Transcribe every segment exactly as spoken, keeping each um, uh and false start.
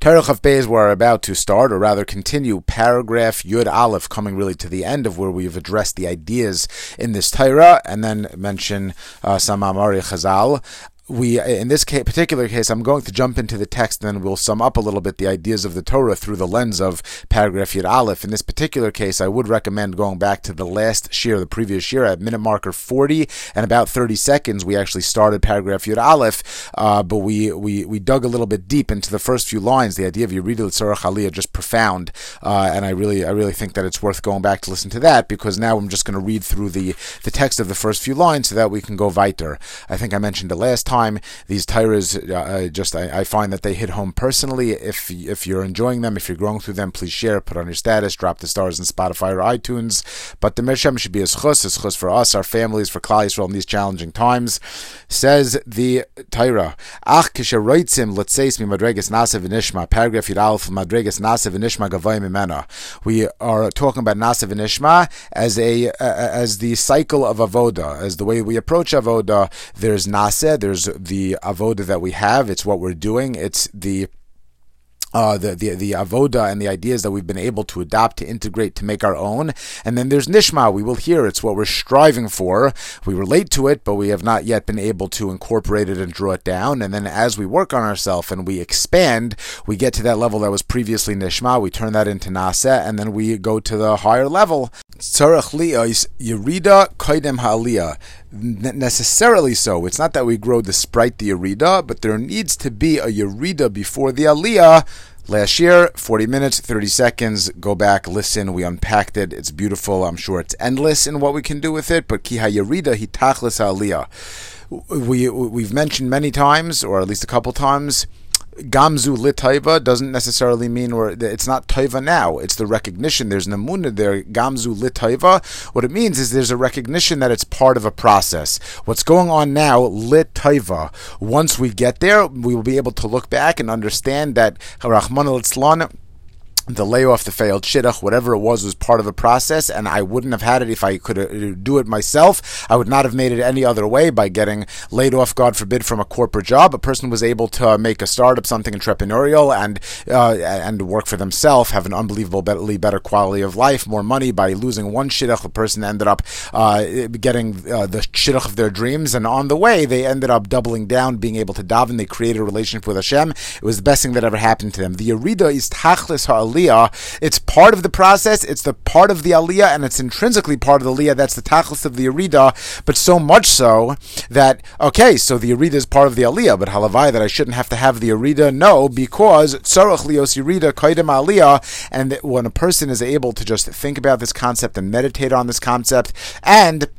Terech Chaf Beis, we're about to start, or rather continue, paragraph Yud Aleph, coming really to the end of where we've addressed the ideas in this Torah, and then mention uh, some Amari Chazal. We, in this case, particular case, I'm going to jump into the text, and then we'll sum up a little bit the ideas of the Torah through the lens of paragraph Yud Aleph. In this particular case, I would recommend going back to the last shir, the previous year, at minute marker forty and about thirty seconds. We actually started paragraph Yud Aleph, uh, but we, we we dug a little bit deep into the first few lines. The idea of Yiridah L'Tzorech Aliyah, just profound, uh, and I really I really think that it's worth going back to listen to that, because now I'm just going to read through the the text of the first few lines so that we can go weiter. I think I mentioned the last time. These Torahs, uh, just I, I find that they hit home personally. If if you're enjoying them, if you're growing through them, please share, put on your status, drop the stars in Spotify or iTunes. But the Misham should be a schus, a schus for us, our families, for Klal Yisrael in these challenging times. Says the Torah, Ach kisheroitzim letzeis mi madregas nase v'nishma. Paragraph Yud Aleph, madregas nase v'nishma gavay mimena. We are talking about nase v'nishma as a uh, as the cycle of avoda, as the way we approach avoda. There's nase, there's the avoda that we have, it's what we're doing, it's the Uh, the, the the avoda and the ideas that we've been able to adopt, to integrate, to make our own. And then there's nishma, we will hear, it's what we're striving for. We relate to it, but we have not yet been able to incorporate it and draw it down. And then as we work on ourselves and we expand, we get to that level that was previously nishma, we turn that into nasa, and then we go to the higher level. Tzarech li'os yirida koidem ha'aliyah. Necessarily so. It's not that we grow despite the yirida, but there needs to be a yirida before the aliyah. Last year, forty minutes, thirty seconds, go back, listen, we unpacked it, it's beautiful, I'm sure it's endless in what we can do with it, but ki hayirida hi tachlis ha'aliyah. We, we've mentioned many times, or at least a couple times, Gamzu litaiva doesn't necessarily mean, or it's not taiva now. It's the recognition. There's an amuna there. Gamzu litaiva. What it means is there's a recognition that it's part of a process. What's going on now, litaiva. Once we get there, we will be able to look back and understand that Rahman al-Islan, the layoff, the failed shidduch, whatever it was, was part of a process, and I wouldn't have had it if I could do it myself. I would not have made it any other way by getting laid off, God forbid, from a corporate job. A person was able to make a startup, something entrepreneurial, and uh, and work for themselves, have an unbelievably better quality of life, more money. By losing one shidduch, the person ended up uh, getting uh, the shidduch of their dreams, and on the way, they ended up doubling down, being able to daven. They created a relationship with Hashem. It was the best thing that ever happened to them. The Yirida is Tachlis Ha'al. It's part of the process, it's the part of the aliyah, and it's intrinsically part of the aliyah. That's the tachlis of the yirida, but so much so that, okay, so the yirida is part of the aliyah, but halavai that I shouldn't have to have the yirida? No, because tzorach lios yirida koidem aliyah, and when a person is able to just think about this concept and meditate on this concept, and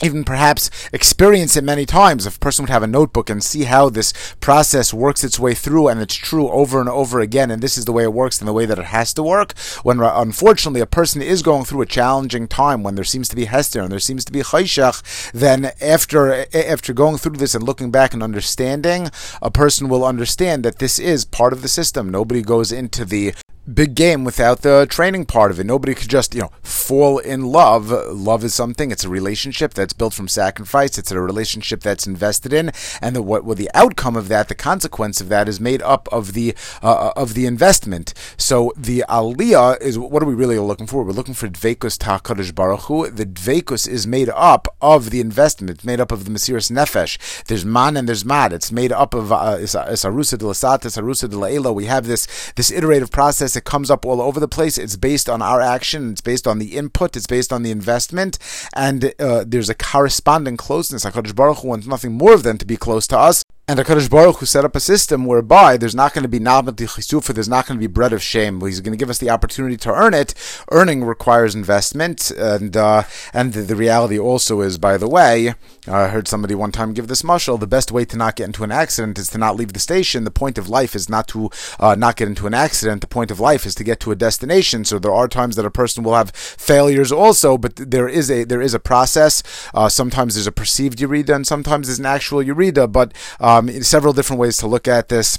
even perhaps experience it many times. If a person would have a notebook and see how this process works its way through, and it's true over and over again, and this is the way it works and the way that it has to work, when unfortunately a person is going through a challenging time, when there seems to be hester and there seems to be chayshach, then after after going through this and looking back and understanding, a person will understand that this is part of the system. Nobody goes into the big game without the training part of it. Nobody could just, you know, fall in love. Love is something, it's a relationship that's built from sacrifice, it's a relationship that's invested in, and the, what, what the outcome of that, the consequence of that, is made up of the uh, of the investment. So the aliyah is, what are we really looking for? We're looking for dveikus ta'akadosh baruch hu. The dveikus is made up of the investment. It's made up of the mesiras nefesh. There's man and there's mad. It's made up of uh, esarusa de la sata, esarusa de la ela. We have this, this iterative process. It comes up all over the place. It's based on our action. It's based on the input. It's based on the investment. And uh, there's a corresponding closeness. HaKadosh Baruch Hu wants nothing more than to be close to us. And HaKadosh Baruch Hu set up a system whereby there's not going to be nabmat l'chisufa, there's not going to be bread of shame. He's going to give us the opportunity to earn it. Earning requires investment. And uh, and the, the reality also is, by the way, I heard somebody one time give this mashal, the best way to not get into an accident is to not leave the station. The point of life is not to uh, not get into an accident. The point of life Life is to get to a destination. So there are times that a person will have failures also, but there is a there is a process. Uh, sometimes there's a perceived yirida, and sometimes there's an actual yirida, but um, several different ways to look at this.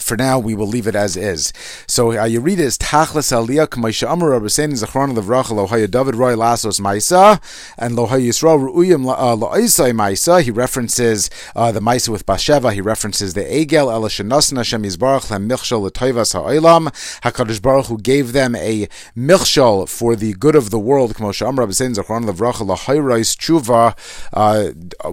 For now, we will leave it as is. So uh, you read it as Tachlis Aliyah K'maisha Amar Rabbi Sein Zechron Levrach Lohaya David Roy Lasos Maisa and Lohaya Yisrael Ru'uyim La'isai Maisa. He references uh, the Maisa with Bathsheba. He references the Egel Ela Shenosna Hashem Yisbarach LeMichshol L'Toivas Ha'olam. Hakadosh Baruch Hu gave them a Michshol for the good of the world. K'maisha Amar Rabbi Sein Zechron Levrach Lohayrois Tshuva.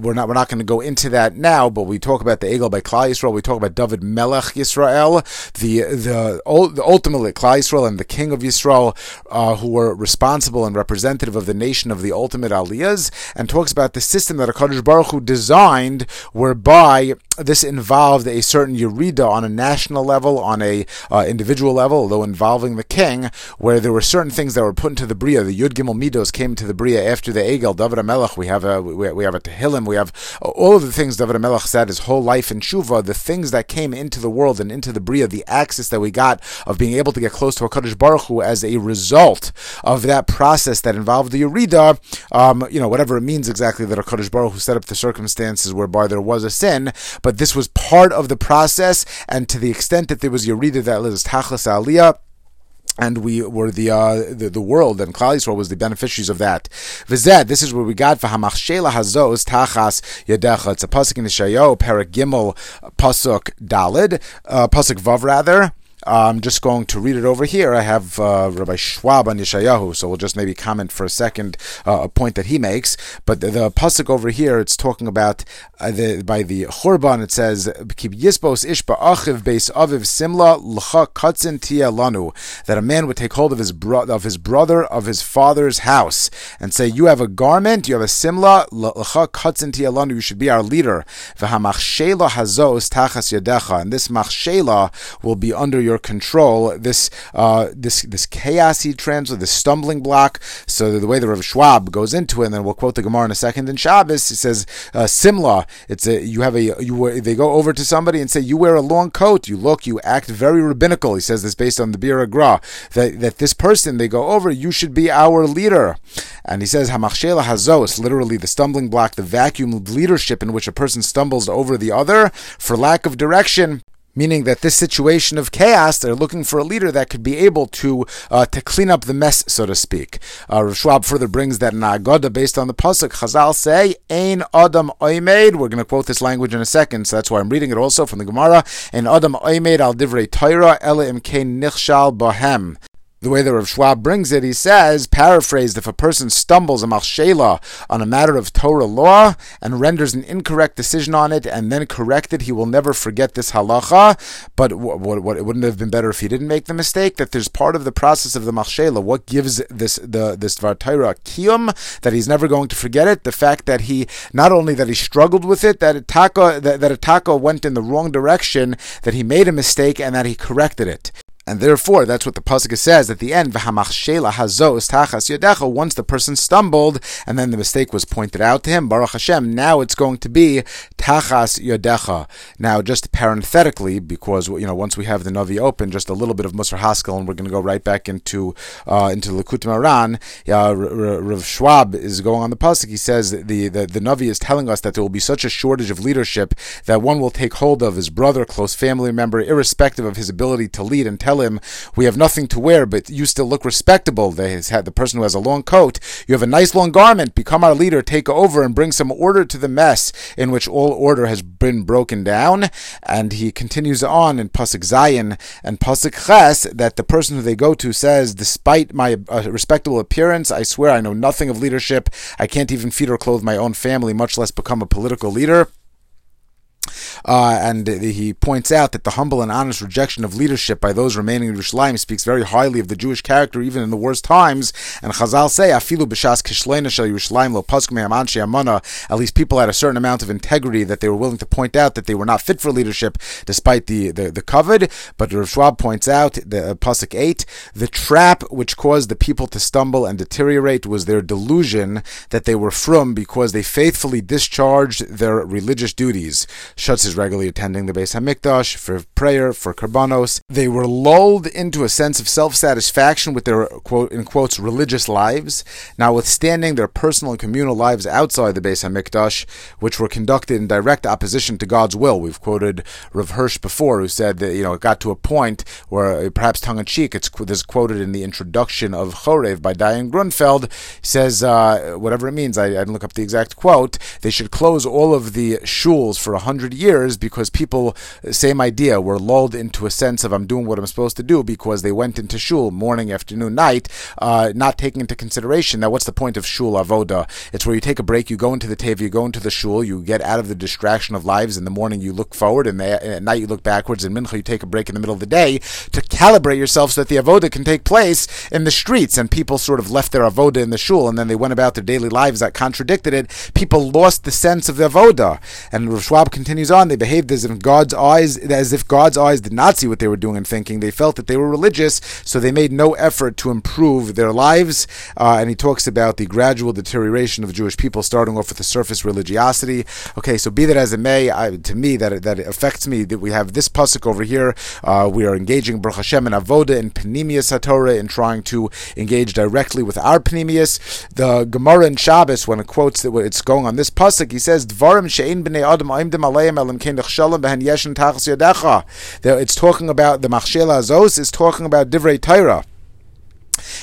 We're not we're not going to go into that now, but we talk about the Egel by Klal Yisrael. We talk about David Melech Yisrael. Israel, the the, the ultimate Klal Yisrael and the King of Yisrael, uh, who were responsible and representative of the nation of the ultimate Aliyahs, and talks about the system that HaKadosh Baruch Hu designed, whereby this involved a certain Yerida on a national level, on a uh, individual level, although involving the king, where there were certain things that were put into the Bria. The Yud Gimel Midos came to the Bria after the Egel. David HaMelech, we have a we, we have a Tehillim, we have all of the things David HaMelech said his whole life in Shuvah, the things that came into the world and into the Bria, the access that we got of being able to get close to HaKadosh Baruch Hu as a result of that process that involved the Yerida, um, you know, whatever it means exactly that HaKadosh Baruch Hu set up the circumstances whereby there was a sin, but this was part of the process, and to the extent that there was Yerida that was Tachlis Aliyah, and we were the, uh, the the world, and Klal Yisrael was the beneficiaries of that. V'zeh, this is where we got v'hamachshela hazo is tachas yedecha. It's a pasuk in Yeshayahu, Perek Gimel, pasuk Daled, uh, pasuk Vav rather. I'm just going to read it over here. I have uh, Rabbi Schwab on Yeshayahu, so we'll just maybe comment for a second uh, a point that he makes. But the, the pasuk over here, it's talking about uh, the, by the Churban. It says, that a man would take hold of his bro- of his brother of his father's house and say, "You have a garment, you have a simla, l'cha katzen tia lanu. You should be our leader." And this machshela will be under your control, this uh, this this chaos he translates, this stumbling block. So the way the Rav Schwab goes into it, and then we'll quote the Gemara in a second. In Shabbos, he says uh, simla. It's a you have a you wear, they go over to somebody and say you wear a long coat. You look, you act very rabbinical. He says this based on the Bir Gra that that this person they go over. You should be our leader, and he says hamachshela hazos, literally the stumbling block, the vacuum of leadership in which a person stumbles over the other for lack of direction. Meaning that this situation of chaos, they're looking for a leader that could be able to uh, to clean up the mess, so to speak. Uh, Rav Schwab further brings that in Agadah, based on the pasuk, Chazal say, "Ein Adam Oimed." We're going to quote this language in a second, so that's why I'm reading it also from the Gemara. "Ein Adam Oimed al divrei Torah ela im kein nichshal bohem." The way that Rav Schwab brings it, he says, paraphrased, if a person stumbles a machshela on a matter of Torah law and renders an incorrect decision on it and then correct it, he will never forget this halacha. But w- w- it wouldn't have been better if he didn't make the mistake, that there's part of the process of the machshela. What gives this the this Dvar Torah kiyum, that he's never going to forget it? The fact that he, not only that he struggled with it, that ataka, that, that ataka went in the wrong direction, that he made a mistake and that he corrected it. And therefore, that's what the pasuk says at the end. V'hamachshela hazo is tachas yedecha. Once the person stumbled, and then the mistake was pointed out to him, Baruch Hashem. Now it's going to be tachas yedecha. Now, just parenthetically, because you know, once we have the Navi open, just a little bit of Musar Haskell, and we're going to go right back into uh, into Likut Maran. Uh, Rav Schwab is going on the pasuk. He says the, the the Navi is telling us that there will be such a shortage of leadership that one will take hold of his brother, close family member, irrespective of his ability to lead, and tell him, "We have nothing to wear, but you still look respectable." The person who has a long coat, "You have a nice long garment. Become our leader, take over, and bring some order to the mess in which all order has been broken down." And he continues on in Pasuk Zayin and Pasuk Ches that the person who they go to says, "Despite my uh, respectable appearance, I swear I know nothing of leadership. I can't even feed or clothe my own family, much less become a political leader." Uh, and he points out that the humble and honest rejection of leadership by those remaining in Yerushalayim speaks very highly of the Jewish character, even in the worst times. And Chazal say, "Afilu b'shas kishleinu shel Yerushalayim lo pasku mehem anshe amana." At least people had a certain amount of integrity that they were willing to point out that they were not fit for leadership, despite the the, the covet. But Rav Schwab points out, the uh, pasuk eight, the trap which caused the people to stumble and deteriorate was their delusion that they were frum because they faithfully discharged their religious duties. Shutz is regularly attending the Beis HaMikdash for prayer, for Karbanos. They were lulled into a sense of self-satisfaction with their, quote, in quotes, religious lives, notwithstanding their personal and communal lives outside the Beis HaMikdash, which were conducted in direct opposition to God's will. We've quoted Rav Hirsch before, who said that, you know, it got to a point where, perhaps tongue-in-cheek, it's this is quoted in the introduction of Chorev by Diane Grunfeld, says, uh, whatever it means, I, I didn't look up the exact quote, they should close all of the shuls for a hundred years, because people, same idea, were lulled into a sense of I'm doing what I'm supposed to do because they went into shul morning, afternoon, night, uh, not taking into consideration that what's the point of shul avoda? It's where you take a break, you go into the teva, you go into the shul, you get out of the distraction of lives. In the morning you look forward, and at night you look backwards, and mincha you take a break in the middle of the day to calibrate yourself so that the avoda can take place in the streets. And people sort of left their avoda in the shul, and then they went about their daily lives that contradicted it. People lost the sense of the avoda. And Rav Schwab continues on, they behaved as if God's eyes, as if God's eyes did not see what they were doing and thinking. They felt that they were religious, so they made no effort to improve their lives. Uh, and he talks about the gradual deterioration of the Jewish people, starting off with the surface religiosity. Okay, so be that as it may, I, to me, that that affects me, that we have this pasuk over here. Uh, we are engaging Baruch Hashem in avoda, in Panemius HaTorah, in trying to engage directly with our Panemius. The Gemara in Shabbos, when it quotes that it's going on this pasuk, he says, Dvarim she'ein b'nei adam oimdim aleim elam kein nechshalim b'hen yeshen tachas yadacha. It's talking about, the Machshela Azos is talking about Divrei Torah.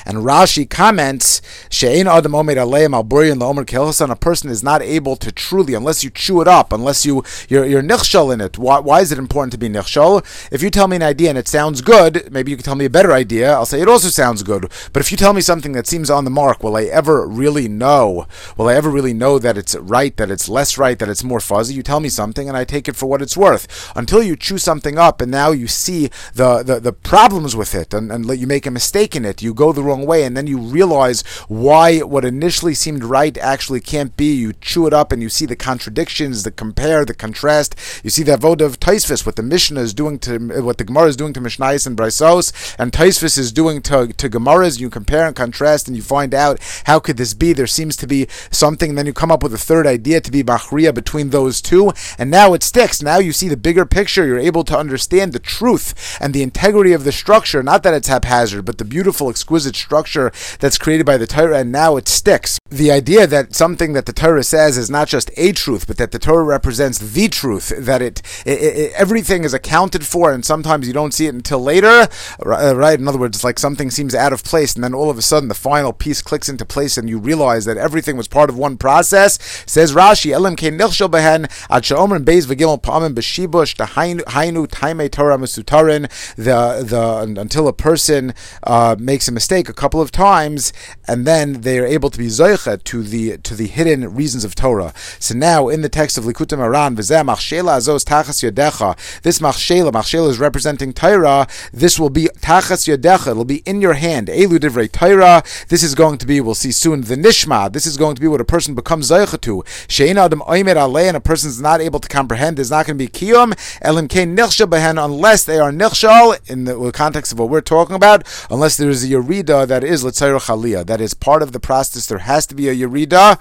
And Rashi comments, She'ein adam omed aleim al buryan la'omer ke'ilchasan, a person is not able to truly, unless you chew it up, unless you, you're, you're nichshal in it. Why, why is it important to be nichshal? If you tell me an idea and it sounds good, maybe you can tell me a better idea, I'll say it also sounds good. But if you tell me something that seems on the mark, will I ever really know? Will I ever really know that it's right, that it's less right, that it's more fuzzy? You tell me something and I take it for what it's worth. Until you chew something up and now you see the, the, the problems with it, and, and you make a mistake in it, you go the wrong way, and then you realize why what initially seemed right actually can't be. You chew it up and you see the contradictions, the compare, the contrast. You see the avoda of Taisvis, what the Mishnah is doing to what the Gemara is doing to Mishnayos and Braisos, and Taisvis is doing to, to Gemaras. You compare and contrast, and you find out, how could this be? There seems to be something, and then you come up with a third idea to be Machriya between those two, and now it sticks. Now you see the bigger picture. You're able to understand the truth and the integrity of the structure, not that it's haphazard, but the beautiful, exquisite structure that's created by the Torah, and now it sticks. The idea that something that the Torah says is not just a truth, but that the Torah represents the truth, that it, it, it everything is accounted for, and sometimes you don't see it until later, right? In other words, it's like something seems out of place, and then all of a sudden the final piece clicks into place, and you realize that everything was part of one process. Says Rashi, Elam kein nichshel behen ad she'omrim beis v'gimel pa'amim b'shibush d'hainu taimei Torah mesutarin, the the until a person uh, makes a mistake a couple of times, and then they are able to be zoicha to the to the hidden reasons of Torah. So now, in the text of Likutim Aran, v'zeh machshela azos tachas yodecha, this machshela, machshela is representing Torah, this will be tachas yodecha, it'll be in your hand, elu divrei Torah, this is going to be, we'll see soon, the nishma, this is going to be what a person becomes zoicha to, she'ein adam oimer alei, and a person is not able to comprehend, there's not going to be kiyum, elim kein nichshel behen, unless they are nichshal, in the context of what we're talking about, unless there is a yuri that is l'tzayir chaliyah. That is part of the process. There has to be a yerida.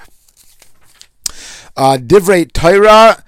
Uh, Divrei Torah.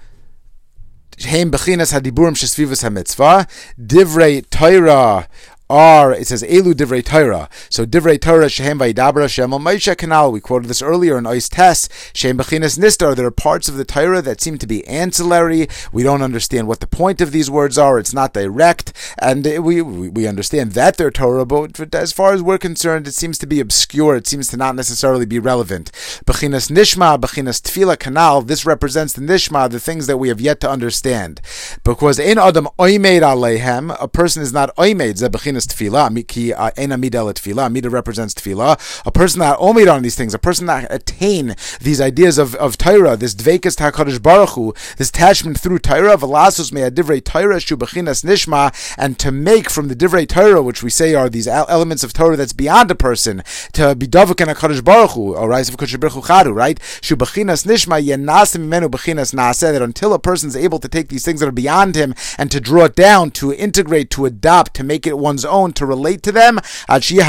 Heim bechinas hadiburim shesvivus hamitzvah. Divrei Torah. Are, it says, Elu Divrei Torah. So Divrei Torah, Shehem Vaidabra, Shehem Al Moshe Kanal. We quoted this earlier in Ois Tes. Shehem Bechinas Nistar. There are parts of the Torah that seem to be ancillary. We don't understand what the point of these words are. It's not direct. And we we understand that they're Torah, but as far as we're concerned, it seems to be obscure. It seems to not necessarily be relevant. Bechinas Nishma, Bechinas Tefila Kanal. This represents the Nishma, the things that we have yet to understand. Because in Adam Oimed Aleihem, a person is not Oimed. Zeh Bechinas Tefillah, ki ena midah tefillah. Midah represents tefillah. A person not omid on these things, a person not attain these ideas of of Torah, this dveikas hakadosh baruch hu, this attachment through Torah, velasus mea divrei Torah shu bechinas nishma, and to make from the divrei Torah, which we say are these elements of Torah that's beyond a person, to be dovuk and hakadosh baruch hu, or rise of hakadosh baruch hu chadu, right? Shu bechinas nishma yenasim menu bechinas naaseh, that until a person's able to take these things that are beyond him and to draw it down, to integrate, to adopt, to make it one's own to relate to them, until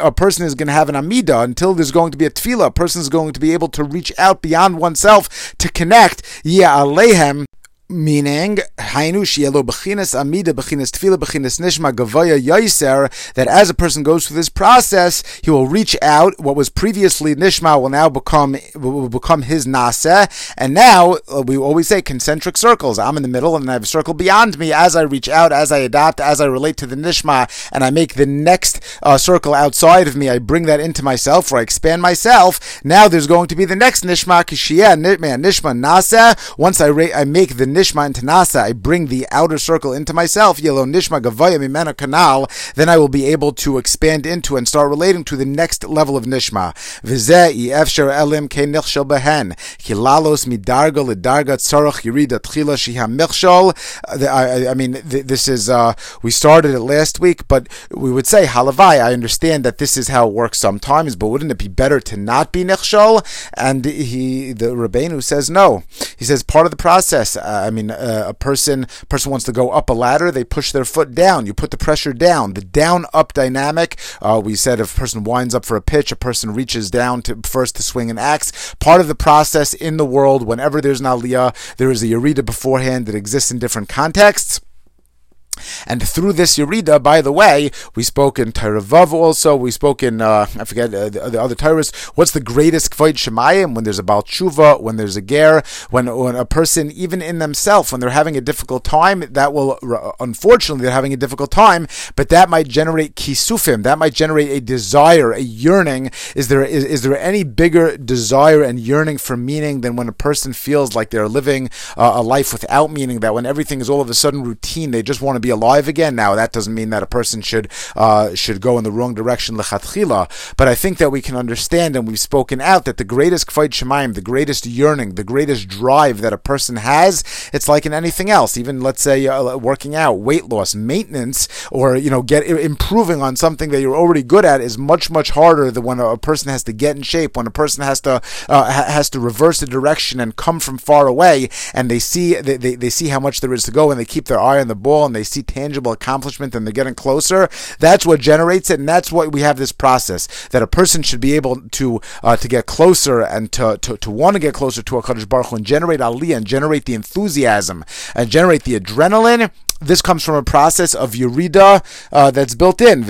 a person is going to have an amida, until there's going to be a tefillah, a person is going to be able to reach out beyond oneself to connect, Alehem. Meaning, that as a person goes through this process, he will reach out. What was previously nishma will now become will become his nasa. And now we always say concentric circles. I'm in the middle, and I have a circle beyond me. As I reach out, as I adopt, as I relate to the nishma, and I make the next uh, circle outside of me, I bring that into myself, or I expand myself. Now there's going to be the next nishma kishia nishma nasa. Once I ra- I make the nishma into nasa, I bring the outer circle into myself, yellow nishma gavaya mimena kanal, then I will be able to expand into and start relating to the next level of nishma. V'zei efshar elim ke nichshel behen kilalos midarga ledarga tzarach yirida tchila shiha michshel. I mean, this is uh, we started it last week, but we would say halavai. I understand that this is how it works sometimes, but wouldn't it be better to not be nichshel? And he, the Rabbeinu, says no. He says part of the process. Uh, I mean, uh, a person person wants to go up a ladder, they push their foot down. You put the pressure down. The down-up dynamic, uh, we said if a person winds up for a pitch, a person reaches down to first to swing an axe. Part of the process in the world, whenever there's an aliyah, there is a yerida beforehand that exists in different contexts. And through this Yerida, by the way, we spoke in Tairavav also, we spoke in, uh, I forget, uh, the, the other Tairus, what's the greatest Kvod Shemayim? When there's a Baal Tshuva, when there's a Ger, when, when a person, even in themselves, when they're having a difficult time, that will, unfortunately, they're having a difficult time, but that might generate Kisufim, that might generate a desire, a yearning. Is there is, is there any bigger desire and yearning for meaning than when a person feels like they're living uh, a life without meaning, that when everything is all of a sudden routine, they just want to be alive again? Now, that doesn't mean that a person should uh, should go in the wrong direction lechatchila, but I think that we can understand, and we've spoken out, that the greatest kvod shemayim, the greatest yearning, the greatest drive that a person has, it's like in anything else, even let's say uh, working out, weight loss, maintenance, or you know, get improving on something that you're already good at is much much harder than when a, a person has to get in shape, when a person has to uh, ha- has to reverse the direction and come from far away, and they see they, they, they see how much there is to go, and they keep their eye on the ball, and they see tangible accomplishment, and they're getting closer. That's what generates it, and that's why we have this process, that a person should be able to uh, to get closer and to, to, to want to get closer to HaKadosh Baruch Hu, and generate aliyah, and generate the enthusiasm, and generate the adrenaline. This comes from a process of Yerida uh, that's built in. On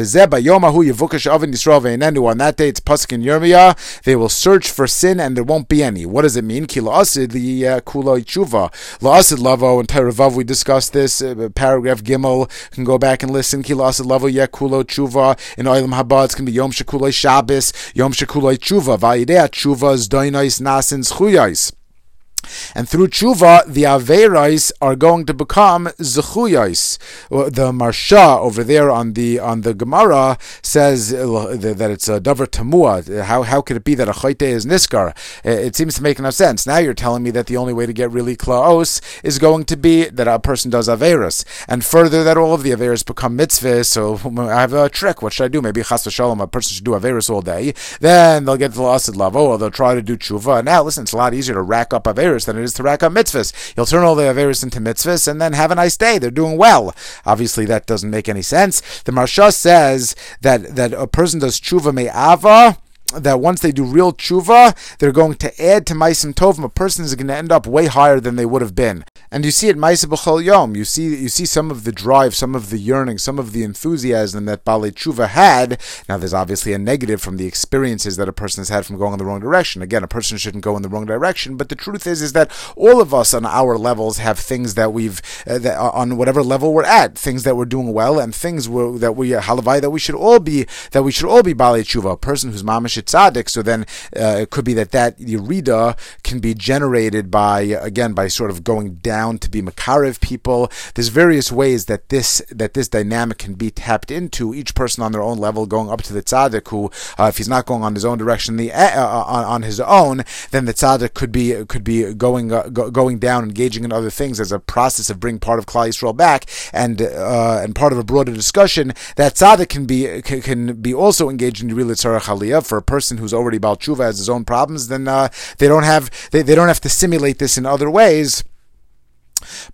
that day, it's Pasuk in Yirmiyah, they will search for sin and there won't be any. What does it mean? Ki la'asid li'kula tshuva. La'asid lavo, and Tairavav, we discussed this, uh, paragraph Gimel, you can go back and listen. Ki la'asid lavo yekulo tshuva. In Olam Haba, it's going to be Yom Shekuloi Shabbos, Yom Shekuloi Tshuva. Va'idea tshuva zdoinais nasin zchuyais. And through tshuva, the averais are going to become zechuyos. The Marsha over there on the on the Gemara says that it's a davar tamua. How how could it be that a chote is niskar? It seems to make no sense. Now you're telling me that the only way to get really klaos is going to be that a person does averas, and further that all of the averas become mitzvahs. So I have a trick. What should I do? Maybe chas v'shalom, a person should do averas all day. Then they'll get to the l'asad lavo, or they'll try to do tshuva. Now listen, it's a lot easier to rack up averas than it is to rack up mitzvahs. You'll turn all the averis into mitzvahs and then have a nice day. They're doing well. Obviously, that doesn't make any sense. The Marsha says that, that a person does tshuva me'ava, that once they do real tshuva, they're going to add to Maisim Tovim. A person is going to end up way higher than they would have been. And you see it Maisim B'chol Yom. You see, you see some of the drive, some of the yearning, some of the enthusiasm that Balei Tshuva had. Now, there's obviously a negative from the experiences that a person has had from going in the wrong direction. Again, a person shouldn't go in the wrong direction, but the truth is is that all of us on our levels have things that we've, uh, that on whatever level we're at, things that we're doing well, and things we're, that we, uh, halavai, that we should all be, that we should all be Balei Tshuva. A person who's mamish tzaddik, so then uh, it could be that that Yerida can be generated by, again, by sort of going down to be makarev people. There's various ways that this that this dynamic can be tapped into, each person on their own level going up to the tzaddik, who uh, if he's not going on his own direction the, uh, on, on his own, then the tzaddik could be could be going uh, go, going down, engaging in other things as a process of bringing part of Klal Yisrael back, and uh, and part of a broader discussion that tzaddik can be can, can be also engaged in Yerida Tzarach Aliyah. For a person who's already Baal Tshuva, has his own problems, then uh, they don't have they, they don't have to simulate this in other ways.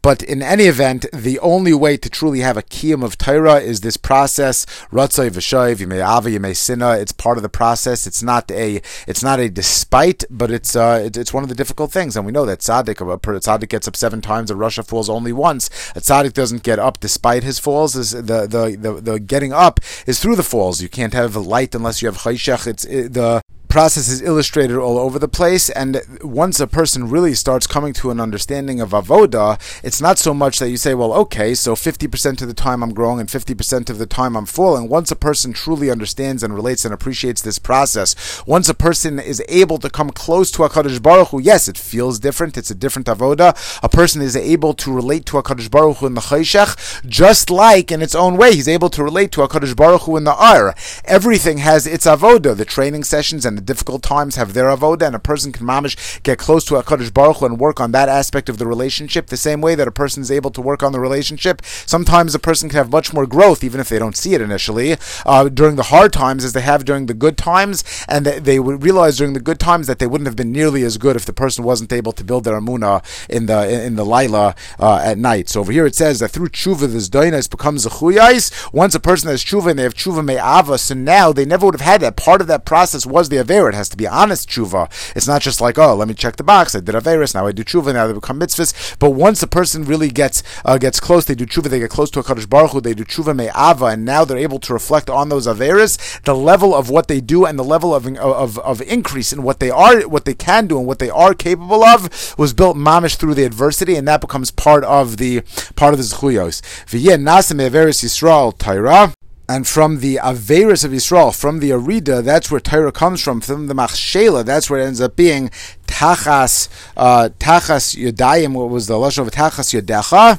But in any event, the only way to truly have a kiyum of Torah is this process, ratzai v'shoiv, yimei ava, yimei sina. It's part of the process. It's not a, it's not a despite, but it's uh, it, it's one of the difficult things. And we know that tzaddik, a tzaddik gets up seven times, a rasha falls only once. A tzaddik doesn't get up despite his falls. Is the, the the the getting up is through the falls. You can't have light unless you have chayshach. It's it, the process is illustrated all over the place, and once a person really starts coming to an understanding of avoda, it's not so much that you say, well, okay, so fifty percent of the time I'm growing and fifty percent of the time I'm falling. Once a person truly understands and relates and appreciates this process, once a person is able to come close to HaKadosh Baruch Hu, yes, it feels different, it's a different avoda. A person is able to relate to HaKadosh Baruch Hu in the Chayshach, just like in its own way he's able to relate to HaKadosh Baruch Hu in the Ar. Everything has its avoda. The training sessions and the difficult times have their avoda, and a person can mamish get close to HaKadosh Baruch Hu and work on that aspect of the relationship the same way that a person is able to work on the relationship. Sometimes a person can have much more growth, even if they don't see it initially, uh, during the hard times as they have during the good times, and they, they would realize during the good times that they wouldn't have been nearly as good if the person wasn't able to build their amuna in the in, in the Laila uh, at night. So over here it says that through tshuva, this dainas becomes a chuyais. Once a person has tshuva and they have tshuva me'ava, so now they never would have had that. Part of that process was the avera. It has to be honest tshuva. It's not just like, oh, let me check the box. I did averis, now I do tshuva, now they become mitzvahs. But once a person really gets uh, gets close, they do tshuva, they get close to HaKadosh Baruch Hu, they do tshuva me'ava, and now they're able to reflect on those averis, the level of what they do and the level of of, of increase in what they are, what they can do and what they are capable of was built mamish through the adversity, and that becomes part of the part of the zchuyos. V'yeh nasa me'averis Yisrael Torah. And from the Averis of Yisrael, from the Arida, that's where Torah comes from. From the Machshela, that's where it ends up being Tachas, uh, Tachas Yodayim. What was the Lashon of Tachas Yodecha?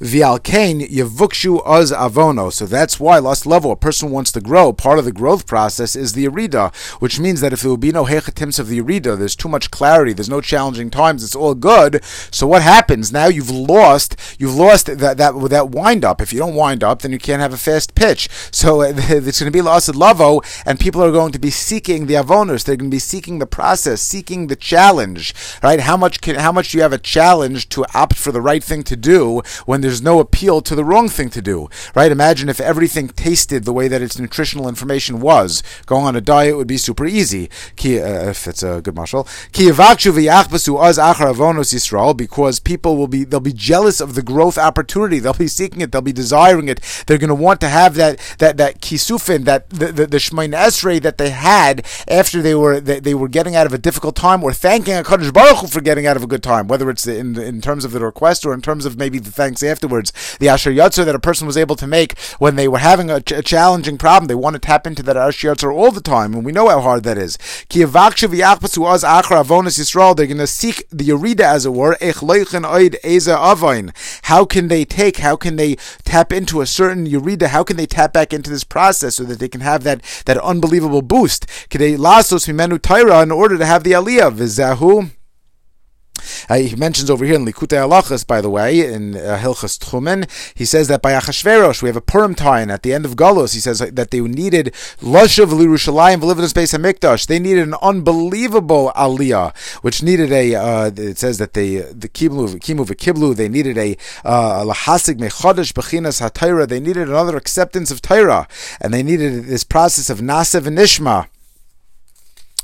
V'alkein yevukshu az avono. So that's why, last level, a person wants to grow. Part of the growth process is the Yerida, which means that if there will be no hechatim's of the Yerida, there's too much clarity, there's no challenging times, it's all good. So what happens? Now you've lost, you've lost that that that wind up. If you don't wind up, then you can't have a fast pitch. So it's going to be lost at lavo, and people are going to be seeking the avoners. They're going to be seeking the process, seeking the challenge. Right? How much can? How much do you have a challenge to opt for the right thing to do when there's There's no appeal to the wrong thing to do, right? Imagine if everything tasted the way that its nutritional information was. Going on a diet would be super easy. Ki, uh, if it's a good marshal. Because people will be, they'll be jealous of the growth opportunity. They'll be seeking it. They'll be desiring it. They're going to want to have that that that kisufin, that the the, the shmayin esrei that they had after they were they, they were getting out of a difficult time, or thanking HaKadosh Baruch Hu for getting out of a good time, whether it's in in terms of the request or in terms of maybe the thanks after. Afterwards, the Asher Yotzer that a person was able to make when they were having a, ch- a challenging problem, they want to tap into that Asher Yotzer all the time, and we know how hard that is. They're going to seek the Yerida, as it were. How can they take, how can they tap into a certain Yerida, how can they tap back into this process so that they can have that, that unbelievable boost? In order to have the Aliyah, V'zahu. Uh, he mentions over here in Likutei Halachos, by the way, in uh, Hilchos Tchumen, he says that by Achashverosh, we have a Purim Tayin at the end of Galus. He says that they needed Lashuv L'Yerushalayim V'Livnos Beis Hamikdash. They needed an unbelievable aliyah, which needed a. Uh, it says that they the Kiblu Kimu V'Kiblu. They needed a Lahasig Mechodesh Bechinas HaTorah. They needed another acceptance of Torah, and they needed this process of Nasa V'Nishma,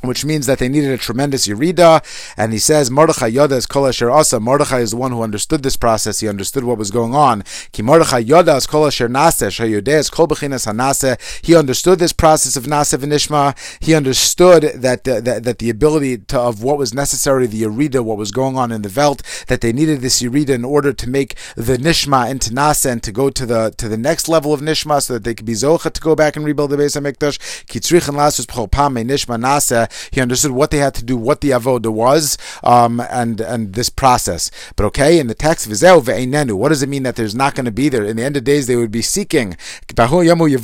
which means that they needed a tremendous Yerida. And he says, Mordechai Yodas Kol Asher Asa. Mordechai is the one who understood this process. He understood what was going on. Ki Mordechai Yodas Kol Asher Naseh. Shayodes Kol Bechinas HaNaseh. He understood this process of Naseh V'Nishma. He understood that, uh, that that the ability to, of what was necessary, the Yerida, what was going on in the Velt, that they needed this Yerida in order to make the Nishma into Naseh and to go to the to the next level of Nishma so that they could be Zocha to go back and rebuild the Beis HaMikdash. Ki Tzrichen Lasus B'chol Pamei Nishma Naseh. He understood what they had to do, what the avoda was, um, and and this process. But okay, in the text, V'zeu ve'einenu, what does it mean that there's not going to be there? In the end of days, they would be seeking. They're going to be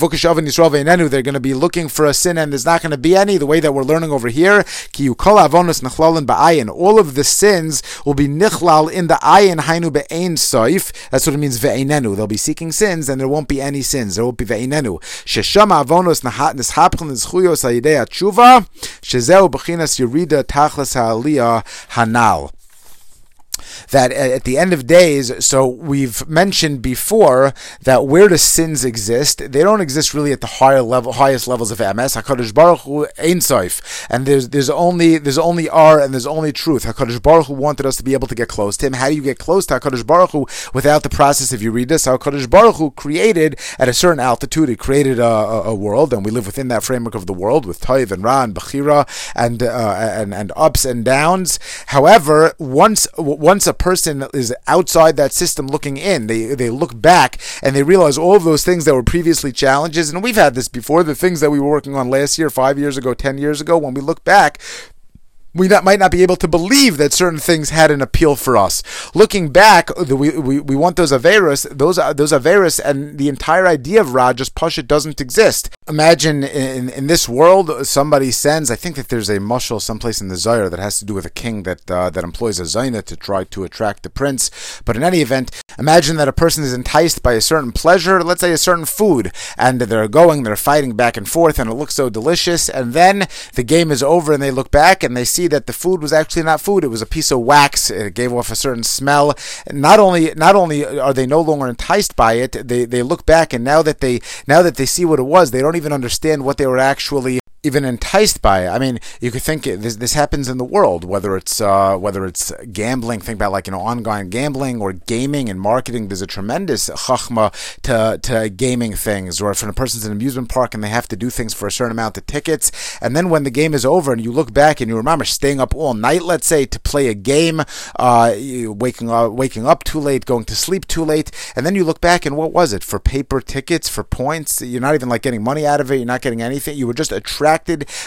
looking for a sin, and there's not going to be any. The way that we're learning over here, all of the sins will be nichlal in the ayin, hainu be'ein soif. That's what it means, ve'einenu. They'll be seeking sins, and there won't be any sins. There won't be ve'einenu. Sheshama avonos nishapchen nizchuyos ha'yidei ha'tshuva. Shezeu b'chinas Yerida Tachlas HaAliyah Hanal. that at the end of days, so we've mentioned before that where do sins exist? They don't exist really at the higher level, highest levels of M S. HaKadosh Baruch Hu Ein Sof, and there's there's only there's only R and there's only truth. HaKadosh Baruch Hu wanted us to be able to get close to Him. How do you get close to HaKadosh Baruch Hu without the process of Yeridas? HaKadosh Baruch Hu created at a certain altitude. He created a, a, a world, and we live within that framework of the world with Toiv and Ra and Bechira and uh, and and ups and downs. However, once once a person is outside that system looking in, they they look back and they realize all of those things that were previously challenges, and we've had this before, the things that we were working on last year, five years ago, ten years ago, when we look back, we not, might not be able to believe that certain things had an appeal for us. Looking back, the, we, we we want those Averis, those those Averis, and the entire idea of Ra, just Pasha, doesn't exist. Imagine in, in this world, somebody sends, I think that there's a mushal someplace in the Zohar that has to do with a king that uh, that employs a Zaina to try to attract the prince. But in any event, imagine that a person is enticed by a certain pleasure, let's say a certain food, and they're going, they're fighting back and forth, and it looks so delicious, and then the game is over, and they look back, and they see that the food was actually not food. It was a piece of wax. It gave off a certain smell. Not only not only are they no longer enticed by it, they, they look back, and now that they now that they see what it was, they don't even understand what they were actually even enticed by it. I mean, you could think this, this happens in the world, whether it's uh, whether it's gambling. Think about like you know ongoing gambling or gaming and marketing. There's a tremendous chachma to to gaming things. Or if a person's in an amusement park and they have to do things for a certain amount of tickets, and then when the game is over and you look back and you remember staying up all night, let's say, to play a game, uh, waking up waking up too late, going to sleep too late, and then you look back and what was it? For paper tickets, for points? You're not even like getting money out of it. You're not getting anything. You were just attracted.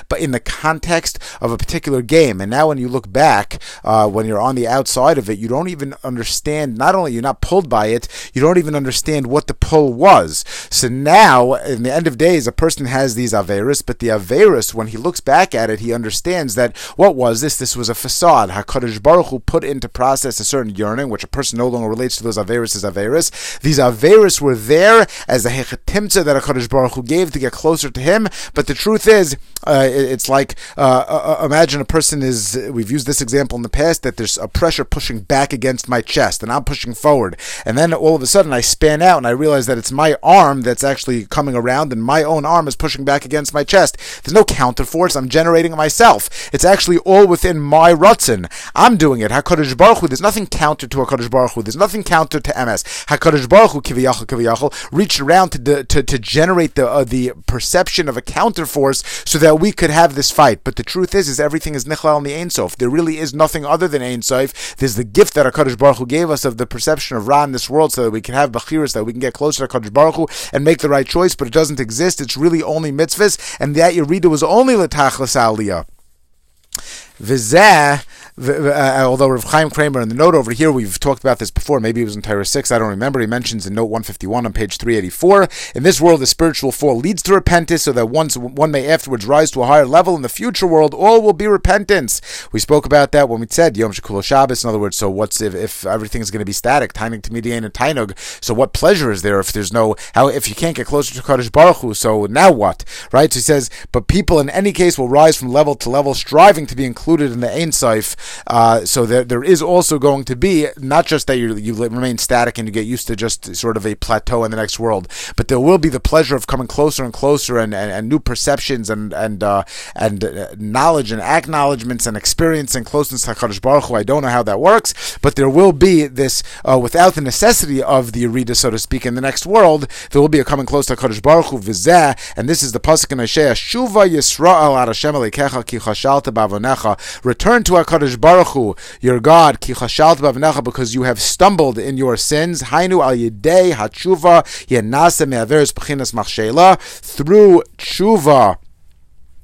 But in the context of a particular game, and now when you look back, uh, when you're on the outside of it, you don't even understand. Not only you're not pulled by it, you don't even understand what the pull was. So now, in the end of days, a person has these averis, but the averis, when he looks back at it, he understands that what was this? This was a facade. Hakadosh Baruch Hu put into process a certain yearning, which a person no longer relates to those averis as averis. These averis were there as a hechetimtza that Hakadosh Baruch Hu gave to get closer to Him. But the truth is. Uh, it, it's like uh, uh, imagine a person is. We've used this example in the past that there's a pressure pushing back against my chest, and I'm pushing forward, and then all of a sudden I span out and I realize that it's my arm that's actually coming around, and my own arm is pushing back against my chest. There's no counterforce. I'm generating it myself. It's actually all within my rutzin. I'm doing it. Hakadosh Baruch Hu. There's nothing counter to Hakadosh Baruch Hu. There's nothing counter to M S. Hakadosh Baruch Hu kiviyachol kiviyachol reached around to de, to to generate the uh, the perception of a counterforce. So that we could have this fight. But the truth is, is everything is Nichlal in the Ein Sof. There really is nothing other than Ein Sof. There's the gift that HaKadosh Baruch Hu gave us of the perception of Ra in this world so that we can have Bechiras, that we can get closer to HaKadosh Baruch Hu and make the right choice, but it doesn't exist. It's really only mitzvahs, and that Yerida was only L'tachlis Aliyah. V'zeh, Uh, although Rav Chaim Kramer in the note over here, we've talked about this before, maybe it was in Torah six, I don't remember, he mentions in note one fifty-one on page three eighty-four, in this world the spiritual fall leads to repentance so that once one may afterwards rise to a higher level. In the future world, all will be repentance. We spoke about that when we said Yom Shekulo Shabbos. In other words, so what's if, if everything's going to be static, Tainig Tamidian and Tainug, so what pleasure is there if there's no, how if you can't get closer to Kadosh Baruch Hu, so now what? Right? So he says, but people in any case will rise from level to level, striving to be included in the Ein Sof. Uh, so there, there is also going to be, not just that you, you remain static and you get used to just sort of a plateau in the next world, but there will be the pleasure of coming closer and closer and, and, and new perceptions and and uh, and uh, knowledge and acknowledgements and experience and closeness to HaKadosh Baruch Hu. I don't know how that works, but there will be this, uh, without the necessity of the Yerida, so to speak, in the next world, there will be a coming close to HaKadosh Baruch Hu, v'zeh, and this is the Pasuk in Hosea, Shuva Yisrael ad Hashem Elokecha ki chashalta ba'avonecha, return to HaKadosh Baruch Hu, your God, ki chashalt b'avnecha, because you have stumbled in your sins. Hainu al yedei hatshuva yenase me'averes b'chinas machshela, through tshuva.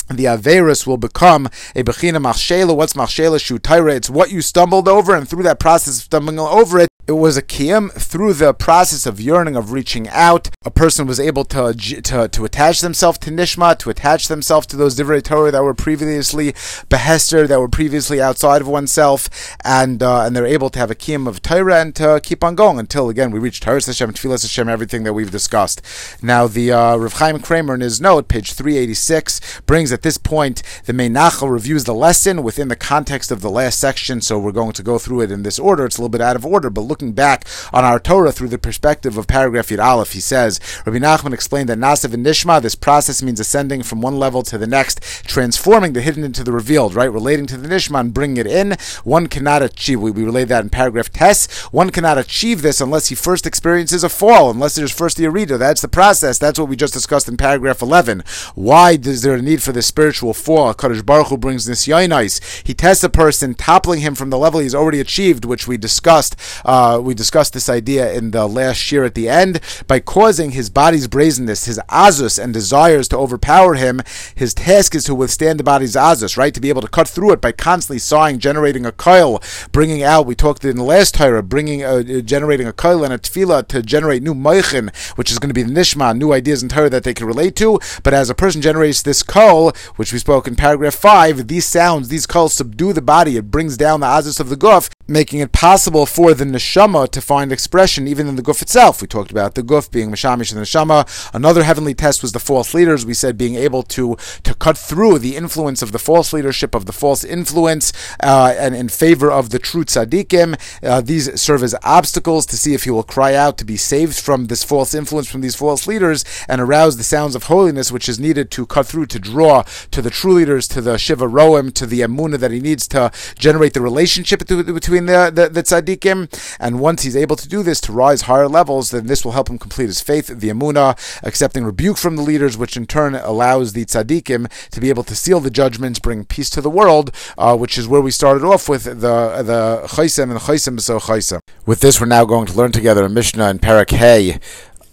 The Averis will become a Bechina Machshela. What's Machshela? Shu Taira. It's what you stumbled over, and through that process of stumbling over it, It was a kiyum. Through the process of yearning, of reaching out, a person was able to to, to attach themselves to nishma, to attach themselves to those divrei Torah that were previously behester, that were previously outside of oneself, and uh, and they're able to have a kiyum of Torah and to keep on going until again we reach Torah's Hashem, Tfilas Hashem, everything that we've discussed. Now the uh, Rav Chaim Kramer in his note, page three eighty-six, brings at this point the Meinachal reviews the lesson within the context of the last section, so we're going to go through it in this order. It's a little bit out of order, but looking back on our Torah through the perspective of paragraph Yud Aleph, he says, Rabbi Nachman explained that Nasav and Nishma, this process means ascending from one level to the next, transforming the hidden into the revealed, right? Relating to the Nishma and bringing it in. One cannot achieve, we, we relay that in paragraph Tes, one cannot achieve this unless he first experiences a fall, unless there's first the Arida. That's the process. That's what we just discussed in paragraph eleven. Why is there a need for this spiritual fall? Kadosh Baruch Hu brings Nisyonos. He tests a person, toppling him from the level he's already achieved, which we discussed. Uh, Uh, we discussed this idea in the last year at the end, by causing his body's brazenness, his azus and desires to overpower him. His task is to withstand the body's azus, right? To be able to cut through it by constantly sawing, generating a coil, bringing out, we talked in the last Torah, bringing, uh, generating a coil and a tefillah to generate new moichin, which is going to be the nishma, new ideas in Torah that they can relate to. But as a person generates this coil, which we spoke in paragraph five, these sounds, these coils subdue the body. It brings down the azus of the guf, making it possible for the nishma to find expression even in the guf itself. We talked about the guf being mishamish and the neshama. Another heavenly test was the false leaders. We said being able to to cut through the influence of the false leadership, of the false influence, uh, and in favor of the true tzaddikim. Uh, these serve as obstacles to see if he will cry out to be saved from this false influence, from these false leaders, and arouse the sounds of holiness, which is needed to cut through, to draw to the true leaders, to the shiva roim, to the emunah that he needs to generate the relationship between the, the, the tzaddikim. And once he's able to do this, to rise higher levels, then this will help him complete his faith, the emunah, accepting rebuke from the leaders, which in turn allows the tzaddikim to be able to seal the judgments, bring peace to the world, uh, which is where we started off with the the chaysem and chaysem so chaysem. With this, we're now going to learn together a Mishnah in Parak Hay,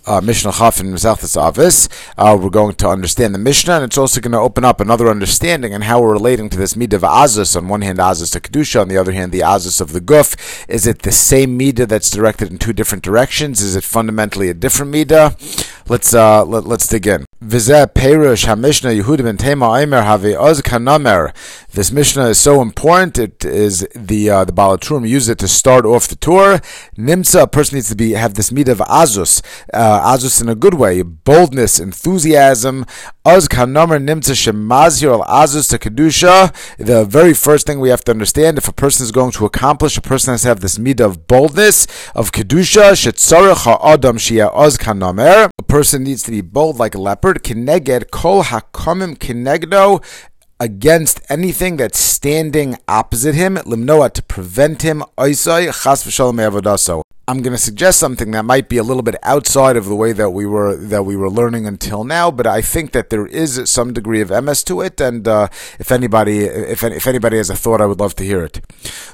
Uh, Mishnah Chaf and Mesachtes Avos. Uh, we're going to understand the Mishnah, and it's also going to open up another understanding on how we're relating to this midah of Azus. On one hand, Azus to Kedusha. On the other hand, the Azus of the Guf. Is it the same midah that's directed in two different directions? Is it fundamentally a different midah? Let's uh, let, let's dig in. This Mishnah is so important. It is the uh, the Balatrum used it to start off the tour. Nimsa, a person needs to be have this midah of Azus, uh, Azus in a good way, boldness, enthusiasm. The very first thing we have to understand, if a person is going to accomplish, a person has to have this midah of boldness, of Kedusha. A person needs to be bold like a leopard, Kineged kol hakomim kinegdo, against anything that's standing opposite him, limnoa, to prevent him, oisai, chas v'shalom e'avodaso. I'm going to suggest something that might be a little bit outside of the way that we were that we were learning until now, but I think that there is some degree of M S to it, and uh, if anybody if if anybody has a thought, I would love to hear it.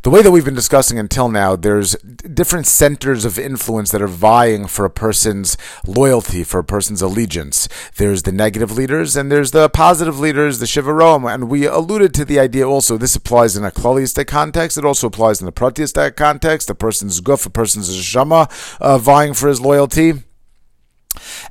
The way that we've been discussing until now, there's different centers of influence that are vying for a person's loyalty, for a person's allegiance. There's the negative leaders, and there's the positive leaders, the shivaroim, and we alluded to the idea also, this applies in a klaliistic context, it also applies in the pratistic context, a person's guf, a person's Shama uh, vying for his loyalty.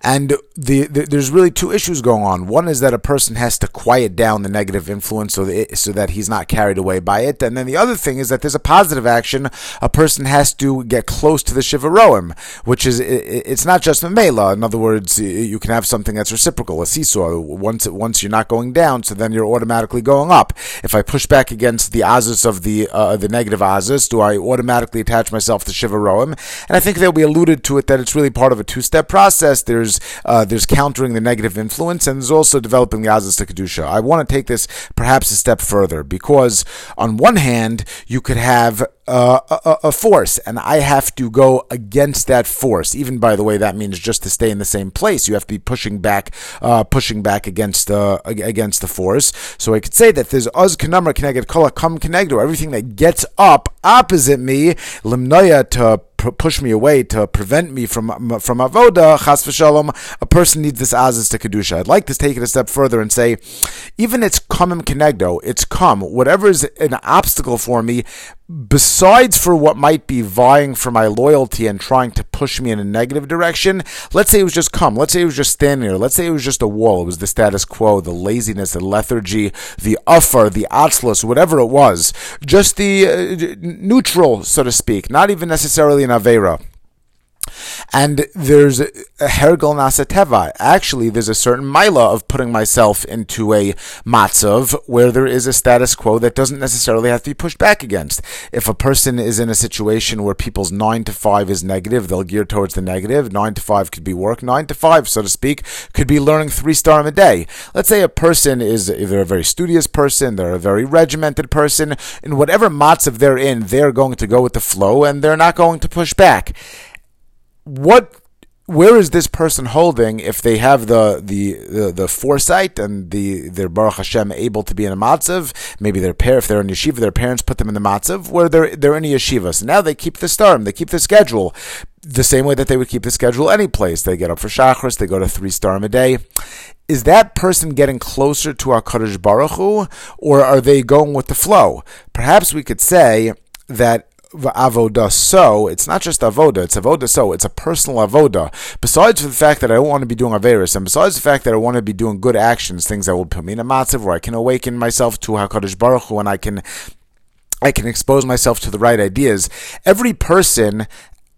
And the, the, there's really two issues going on. One is that a person has to quiet down the negative influence so that, it, so that he's not carried away by it. And then the other thing is that there's a positive action. A person has to get close to the shivaroim, which is, it, it's not just memela. In other words, you can have something that's reciprocal, a seesaw. Once once you're not going down, so then you're automatically going up. If I push back against the azus of the uh, the negative azus, do I automatically attach myself to shivaroim? And I think that we alluded to it, that it's really part of a two-step process. There's uh, there's countering the negative influence, and there's also developing the Azus to Kedusha. I want to take this perhaps a step further, because on one hand, you could have Uh, a, a force, and I have to go against that force. Even, by the way, that means just to stay in the same place. You have to be pushing back, uh, pushing back against the against the force. So I could say that there's oz kanamra connected kola kum connected, everything that gets up opposite me, limnoya, to p- push me away, to prevent me from from avoda chas v'shalom. A person needs this azaz to kedusha. I'd like to take it a step further and say, even it's kumim connected, it's kum, whatever is an obstacle for me, besides for what might be vying for my loyalty and trying to push me in a negative direction, let's say it was just come. Let's say it was just standing there. Let's say it was just a wall. It was the status quo, the laziness, the lethargy, the uffar, the atzlus, whatever it was. Just the uh, neutral, so to speak, not even necessarily an avera. And there's a hergel nasa teva. Actually, there's a certain mila of putting myself into a matzav where there is a status quo that doesn't necessarily have to be pushed back against. If a person is in a situation where people's nine to five is negative, they'll gear towards the negative. nine to five could be work. nine to five, so to speak, could be learning three star a day. Let's say a person is, if they're a very studious person, they're a very regimented person, in whatever matzav they're in, they're going to go with the flow and they're not going to push back. What, where is this person holding if they have the the, the, the foresight and the they're Baruch Hashem able to be in a matzav? Maybe their pair, if they're in yeshiva, their parents put them in the matzav where they're they're in a yeshiva. So now they keep the starim, they keep the schedule, the same way that they would keep the schedule any place. They get up for shacharis, they go to three starim a day. Is that person getting closer to HaKadosh Baruch Hu, or are they going with the flow? Perhaps we could say that avoda so, it's not just avoda, it's avoda so, it's a personal avoda. Besides the fact that I don't want to be doing averis, and besides the fact that I want to be doing good actions, things that will put me in a matzav where I can awaken myself to HaKadosh Baruch Hu and I can, I can expose myself to the right ideas. Every person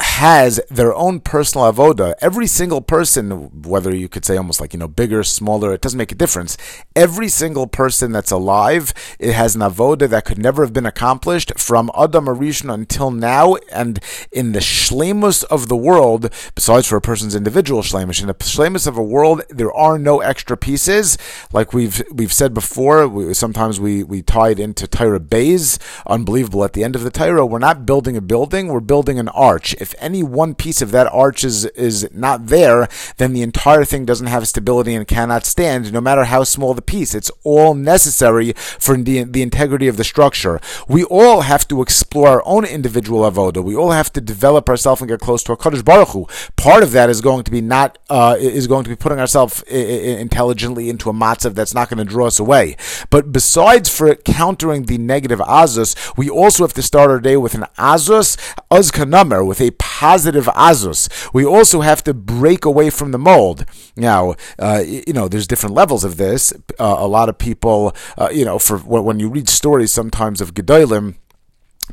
has their own personal avoda. Every single person, whether you could say almost like, you know, bigger, smaller, it doesn't make a difference. Every single person that's alive, it has an avoda that could never have been accomplished from Adam Arishon until now, and in the shlemus of the world, besides for a person's individual shlemus, in the shlemus of a world, there are no extra pieces. Like we've we've said before, we, sometimes we, we tie it into Torah Beis, unbelievable. At the end of the Torah, we're not building a building, we're building an arch. If any one piece of that arch is, is not there, then the entire thing doesn't have stability and cannot stand, no matter how small the piece. It's all necessary for the, the integrity of the structure. We all have to explore our own individual avoda. We all have to develop ourselves and get close to HaKadosh Baruch Hu. Part of that is going to be not uh, is going to be putting ourselves I- I- intelligently into a matzav that's not going to draw us away. But besides for countering the negative azus, we also have to start our day with an azus azkanamer, with a positive azus. We also have to break away from the mold. Now, uh, you know, there's different levels of this. Uh, a lot of people, uh, you know, for when you read stories sometimes of Gedolim,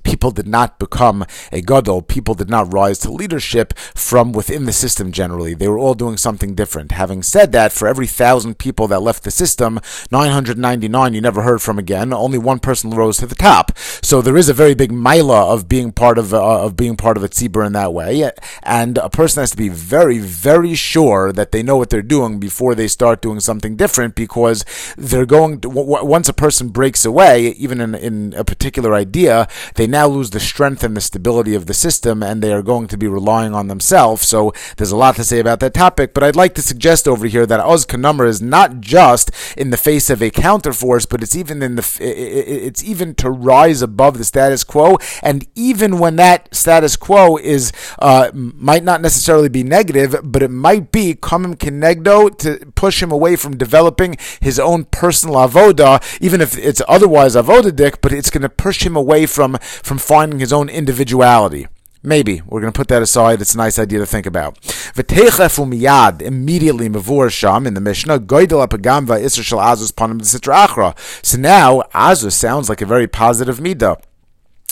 people did not become a gadol. People did not rise to leadership from within the system generally. They were all doing something different. Having said that, for every thousand people that left the system, nine hundred ninety-nine you never heard from again. Only one person rose to the top. So there is a very big mila of being part of uh, of being part of a tzibur in that way. And a person has to be very, very sure that they know what they're doing before they start doing something different, because they're going to, w- w- once a person breaks away, even in, in a particular idea, they They now lose the strength and the stability of the system, and they are going to be relying on themselves. So there's a lot to say about that topic, but I'd like to suggest over here that Oz Kanummer is not just in the face of a counterforce, but it's even in the it's even to rise above the status quo, and even when that status quo is uh, might not necessarily be negative, but it might be Kamim Kinegdo to push him away from developing his own personal avoda, even if it's otherwise avoda-dik, but it's going to push him away from from finding his own individuality. Maybe. We're going to put that aside. It's a nice idea to think about. V'teichefu miyad, immediately, mavur sham, in the Mishnah, goydel apagam va'isr shel azus panim d'sitra achra. So now, azus sounds like a very positive midah.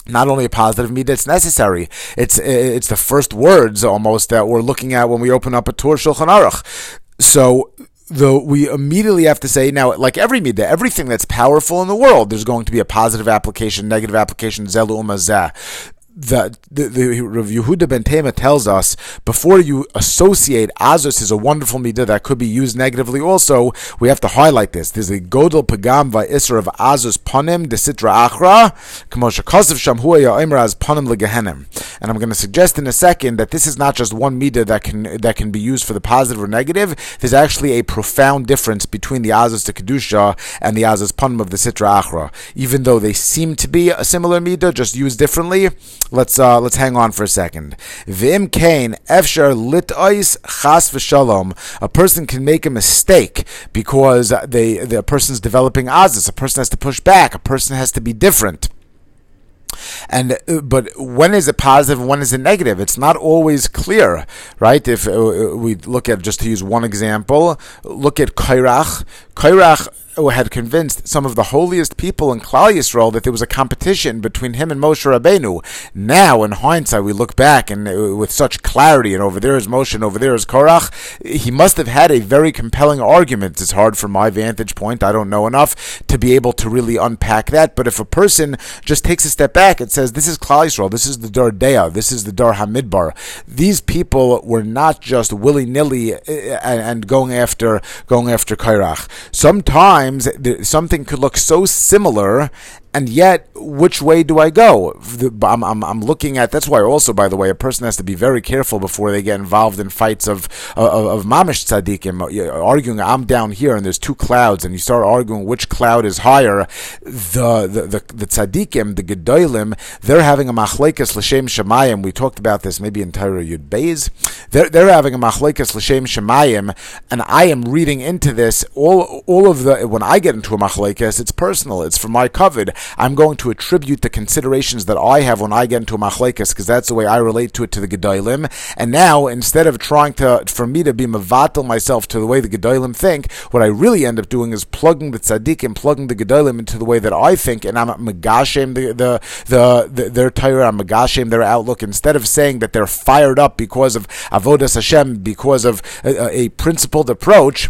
Not only a positive midah, it's necessary. It's it's the first words, almost, that we're looking at when we open up a Torah Shulchan Aruch. So though we immediately have to say now, like every midah, everything that's powerful in the world, there's going to be a positive application, negative application, zelu umazah. The, the, the Rav Yehuda ben Tema tells us, before you associate azus is a wonderful midah that could be used negatively also, we have to highlight this. There's a godel pagam va'isr of azus panim d'sitra achra k'mo shekasav sham hu ya'omer az panim l'gehenim. And I'm going to suggest in a second that this is not just one midah that can that can be used for the positive or negative. There's actually a profound difference between the azus to kedusha and the azus panim of the sitra achra. Even though they seem to be a similar midah, just used differently. Let's uh, let's hang on for a second. V'im kain efshar lit'os chas v'shalom. A person can make a mistake because they the person's developing azus. A person has to push back. A person has to be different. And but when is it positive? When is it negative? It's not always clear, right? If we look at, just to use one example, look at Kairach. Kairach had convinced some of the holiest people in Klal Yisrael that there was a competition between him and Moshe Rabbeinu. Now, in hindsight, we look back and uh, with such clarity, and over there is Moshe, and over there is Korach. He must have had a very compelling argument. It's hard from my vantage point, I don't know enough, to be able to really unpack that. But if a person just takes a step back and says, this is Klal Yisrael, this is the Dar Deah, this is the Dar HaMidbar. These people were not just willy-nilly and going after, going after Korach. Sometimes something could look so similar, and yet, which way do I go? I'm, I'm, I'm looking at, that's why also, by the way, a person has to be very careful before they get involved in fights of of, of mamish tzaddikim, arguing, I'm down here, and there's two clouds, and you start arguing which cloud is higher. The the, the, the tzaddikim, the gedolim, they're having a machleikas l'shem shemayim. We talked about this maybe in Torah Yud Beis. They're, they're having a machleikas l'shem shemayim, and I am reading into this, all all of the, when I get into a machleikas, it's personal, it's for my kavod. I'm going to attribute the considerations that I have when I get into a machleikas, because that's the way I relate to it, to the gedolim. And now, instead of trying to, for me to be mevatel myself to the way the gedolim think, what I really end up doing is plugging the tzaddik and plugging the gedolim into the way that I think, and I'm megashem the the, the, the their Torah, I'm megashem their outlook. Instead of saying that they're fired up because of avodas Hashem, because of a, a principled approach,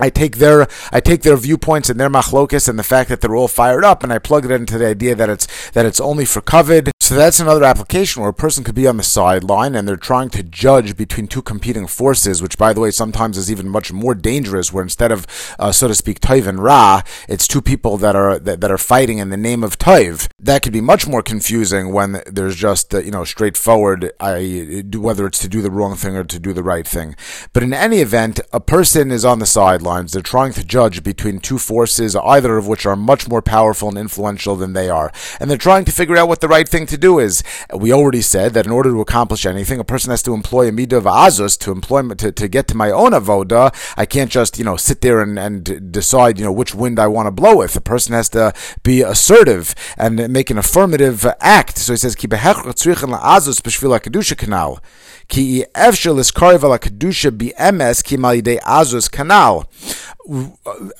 I take their I take their viewpoints and their machlokas and the fact that they're all fired up, and I plug it into the idea that it's that it's only for kavod. So that's another application where a person could be on the sideline and they're trying to judge between two competing forces, which, by the way, sometimes is even much more dangerous, where instead of, uh, so to speak, Tov and Ra, it's two people that are that, that are fighting in the name of Tov. That could be much more confusing when there's just, uh, you know, straightforward, I, whether it's to do the wrong thing or to do the right thing. But in any event, a person is on the sidelines. They're trying to judge between two forces, either of which are much more powerful and influential than they are. And they're trying to figure out what the right thing to do. do is, we already said that in order to accomplish anything, a person has to employ a midah of azus to employ to, to get to my own avoda. I can't just, you know, sit there and, and decide, you know, which wind I want to blow with. The person has to be assertive and make an affirmative act. So he says, Ki kanal. Ki kanal.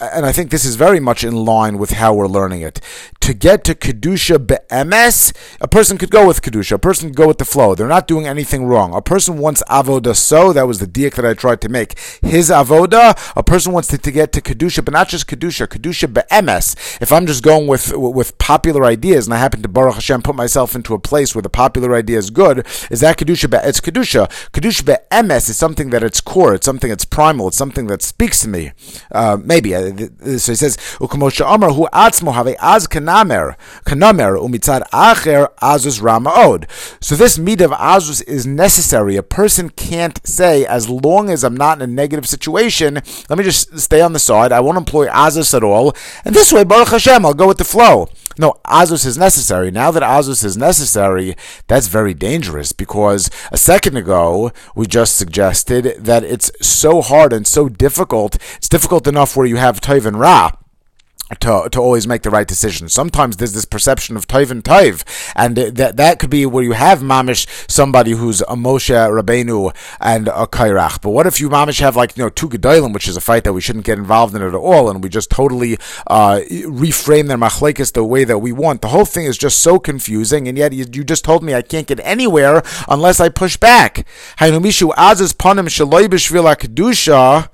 And I think this is very much in line with how we're learning it. To get to Kedusha be'emes, a person could go with Kedusha. A person could go with the flow. They're not doing anything wrong. A person wants avoda so, that was the diak that I tried to make. His avoda, a person wants to, to get to Kedusha, but not just Kedusha, Kedusha be'emes. If I'm just going with with popular ideas, and I happen to, Baruch Hashem, put myself into a place where the popular idea is good, is that Kedusha be'emes? It's Kedusha. Kedusha be'emes is something that it's core. It's something that's primal. It's something that speaks to me. Uh, maybe. So he says, Ukumosha Amar, hu atzmo have az kanamer, kanamer, umitzad acher azus ramaod. So this midah of azus is necessary. A person can't say, as long as I'm not in a negative situation, let me just stay on the side, I won't employ azus at all, and this way, Baruch Hashem, I'll go with the flow. No, azus is necessary. Now that azus is necessary, that's very dangerous, because a second ago, we just suggested that it's so hard and so difficult, it's difficult enough where you have Tov and Ra, to to always make the right decision. Sometimes there's this perception of Tov and Tov, and that that could be where you have mamish somebody who's a Moshe Rabbeinu and a Kairach. But what if you mamish have, like, you know, two Gedolim, which is a fight that we shouldn't get involved in at all, and we just totally uh, reframe their machleikas the way that we want? The whole thing is just so confusing, and yet you, you just told me I can't get anywhere unless I push back. Hainu mishu azuz panim shaloi b'shvil kedusha.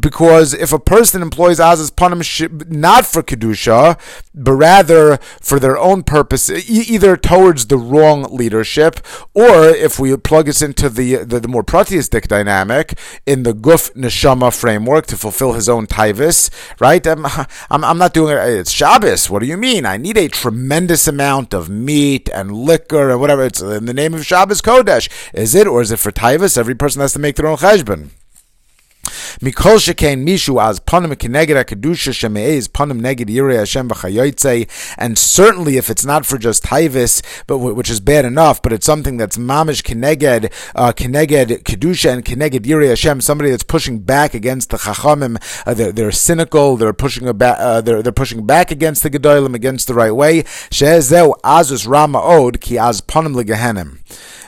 Because if a person employs azuz panim not for kedusha, but rather for their own purpose, e- either towards the wrong leadership, or if we plug this into the the, the more pratyistic dynamic in the guf neshama framework to fulfill his own taivus, right? I'm, I'm I'm not doing it. It's Shabbos. What do you mean? I need a tremendous amount of meat and liquor and whatever. It's in the name of Shabbos Kodesh. Is it, or is it for taivus? Every person has to make their own cheshbon. Mikol shekain mishu az panim keneged kedusha shemeiz panim neged yirei Hashem v'chayotze. And certainly, if it's not for just Haivis, but which is bad enough, but it's something that's mamish keneged uh, keneged kedusha and keneged yirei Hashem. Somebody that's pushing back against the chachamim, uh, they're, they're cynical. They're pushing about. Uh, they're they're pushing back against the gedolim, against the right way. Shehezeu azus rama od ki az panim legehenim.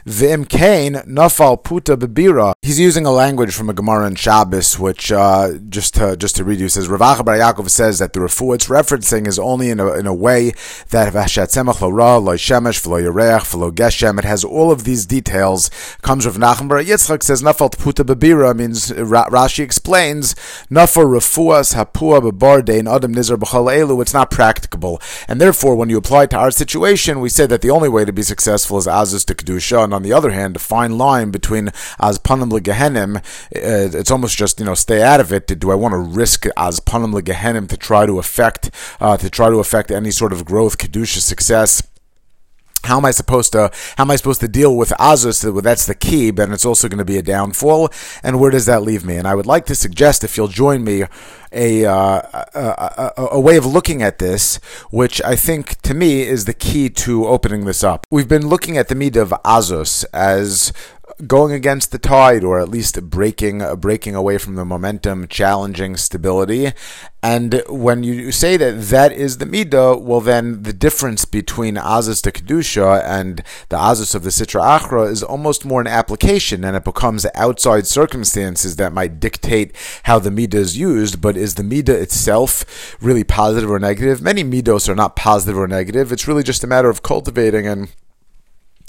V'im kain nafal puta bebira. He's using a language from a Gemara in Shabbos, which uh, just to, just to read you, says Rav Acha bar Yaakov says that the refuah it's referencing is only in a in a way that v'ashatzemach lo ra lo shemesh v'lo yireach v'lo geshem. It has all of these details. Comes Rav Nachman bar Yitzchak says nafal puta bebira means Ra- Rashi explains nafal refuas hapua bebarde in adam nizar b'chol elu. It's not practicable, and therefore when you apply it to our situation, we say that the only way to be successful is azus to kedusha. And on the other hand, a fine line between az panim legehenim, uh, it's almost just, you know, stay out of it. Do I want to risk az panim legehenim to try to affect uh, to try to affect any sort of growth, kedusha, success? How am I supposed to? How am I supposed to deal with Azus? That's the key, but it's also going to be a downfall. And where does that leave me? And I would like to suggest, if you'll join me, a uh, a, a, a way of looking at this, which I think to me is the key to opening this up. We've been looking at the midah of Azus as going against the tide, or at least breaking uh, breaking away from the momentum, challenging stability. And when you say that that is the midah, well then the difference between Azus to Kedusha and the Azus of the Sitra Achra is almost more an application, and it becomes outside circumstances that might dictate how the midah is used. But is the midah itself really positive or negative? Many midos are not positive or negative. It's really just a matter of cultivating and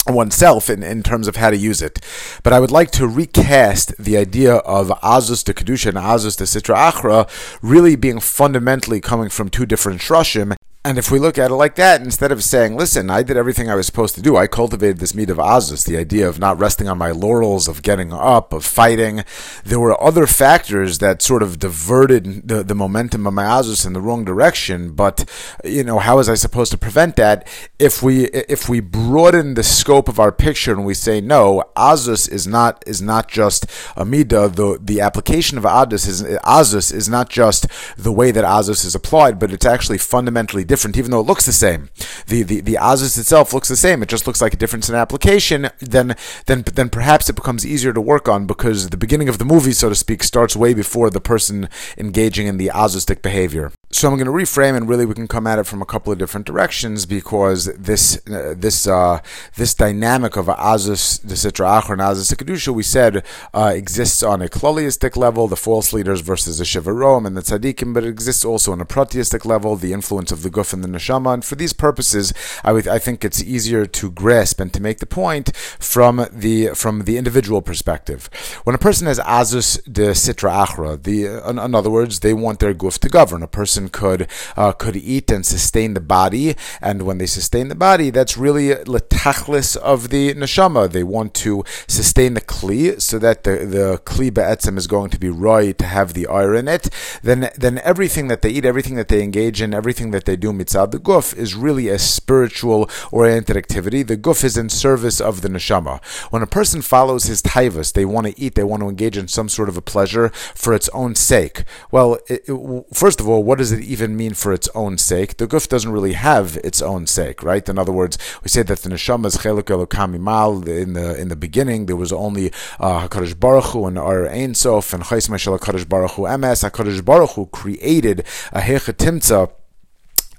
oneself in, in terms of how to use it. But I would like to recast the idea of Azus to Kedusha and Azus to Sitra Achra really being fundamentally coming from two different Shroshim. And if we look at it like that, instead of saying, listen, I did everything I was supposed to do, I cultivated this midah of Azus, the idea of not resting on my laurels, of getting up, of fighting. There were other factors that sort of diverted the, the momentum of my Azus in the wrong direction, but, you know, how was I supposed to prevent that? If we if we broaden the scope of our picture and we say, no, Azus is not is not just a midah, the, the application of Azus is, Azus is not just the way that Azus is applied, but it's actually fundamentally different. different, even though it looks the same. The, the the Azus itself looks the same. It just looks like a difference in application. Then then then perhaps it becomes easier to work on, because the beginning of the movie, so to speak, starts way before the person engaging in the Azustic behavior. So I'm going to reframe, and really we can come at it from a couple of different directions, because this uh, this uh, this dynamic of Azus the Sitra Achra and Azus the Kedusha, we said, uh, exists on a kloliistic level, the false leaders versus the shivaroim and the tzaddikim, but it exists also on a pratyistic level, the influence of the guf and the neshama. And for these purposes, I would, I think it's easier to grasp and to make the point from the from the individual perspective. When a person has Azus the Sitra Achra, the in, in other words, they want their guf to govern. A person could uh, could eat and sustain the body, and when they sustain the body, that's really letachlis of the neshama. They want to sustain the kli, so that the the kli be'etzem is going to be roi, to have the oir in it. Then then everything that they eat, everything that they engage in, everything that they do mitzad the guf is really a spiritual oriented activity. The guf is in service of the neshama. When a person follows his taivas, they want to eat, they want to engage in some sort of a pleasure for its own sake. Well, it, it, first of all, what does it even mean for its own sake? The guf doesn't really have its own sake, right? In other words, we say that the neshama is cheluk elokam imal. In the in the beginning, there was only uh, Hakadosh Baruch Hu and Ar Ein Sof and Chais Mashal Hakadosh Baruch Hu Emes. Hakadosh Baruch Hu created a Heicha Timtza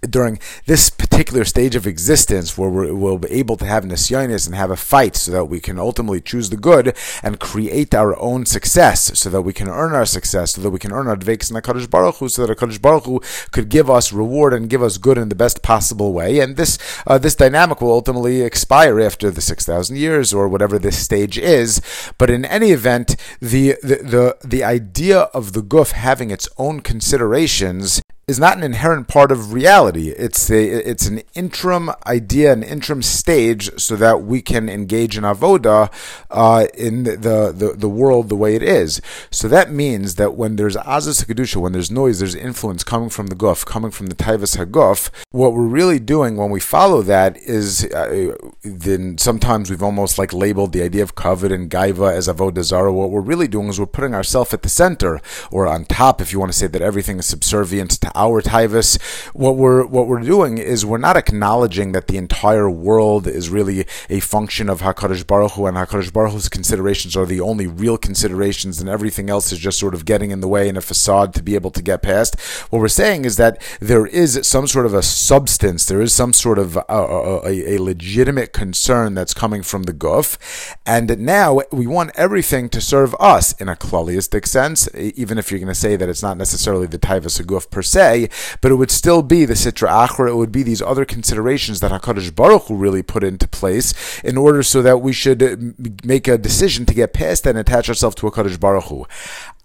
during this particular stage of existence, where we're, we'll be able to have nisyonis and have a fight, so that we can ultimately choose the good and create our own success, so that we can earn our success, so that we can earn our dveikus in HaKadosh Baruch Hu, so that HaKadosh Baruch Hu could give us reward and give us good in the best possible way. And this uh, this dynamic will ultimately expire after the six thousand years, or whatever this stage is. But in any event, the the the, the idea of the guf having its own considerations is not an inherent part of reality. It's a, it's an interim idea, an interim stage, so that we can engage in avoda uh, in the, the the world the way it is. So that means that when there's azas hakedusha, when there's noise, there's influence coming from the guf, coming from the taivas haguf. What we're really doing when we follow that is, uh, then sometimes we've almost like labeled the idea of kavod and gaiva as avoda zara. What we're really doing is we're putting ourselves at the center, or on top, if you want to say that everything is subservient to our taivas. What we're what we're doing is we're not acknowledging that the entire world is really a function of HaKadosh Baruch Hu, and HaKadosh Baruch Hu's considerations are the only real considerations, and everything else is just sort of getting in the way and a facade to be able to get past. What we're saying is that there is some sort of a substance, there is some sort of a, a, a legitimate concern that's coming from the guf, and now we want everything to serve us in a klaliistic sense, even if you're going to say that it's not necessarily the taivas of guf per se, but it would still be the Sitra Achra, it would be these other considerations that HaKadosh Baruch Hu really put into place in order so that we should make a decision to get past and attach ourselves to HaKadosh Baruch Hu.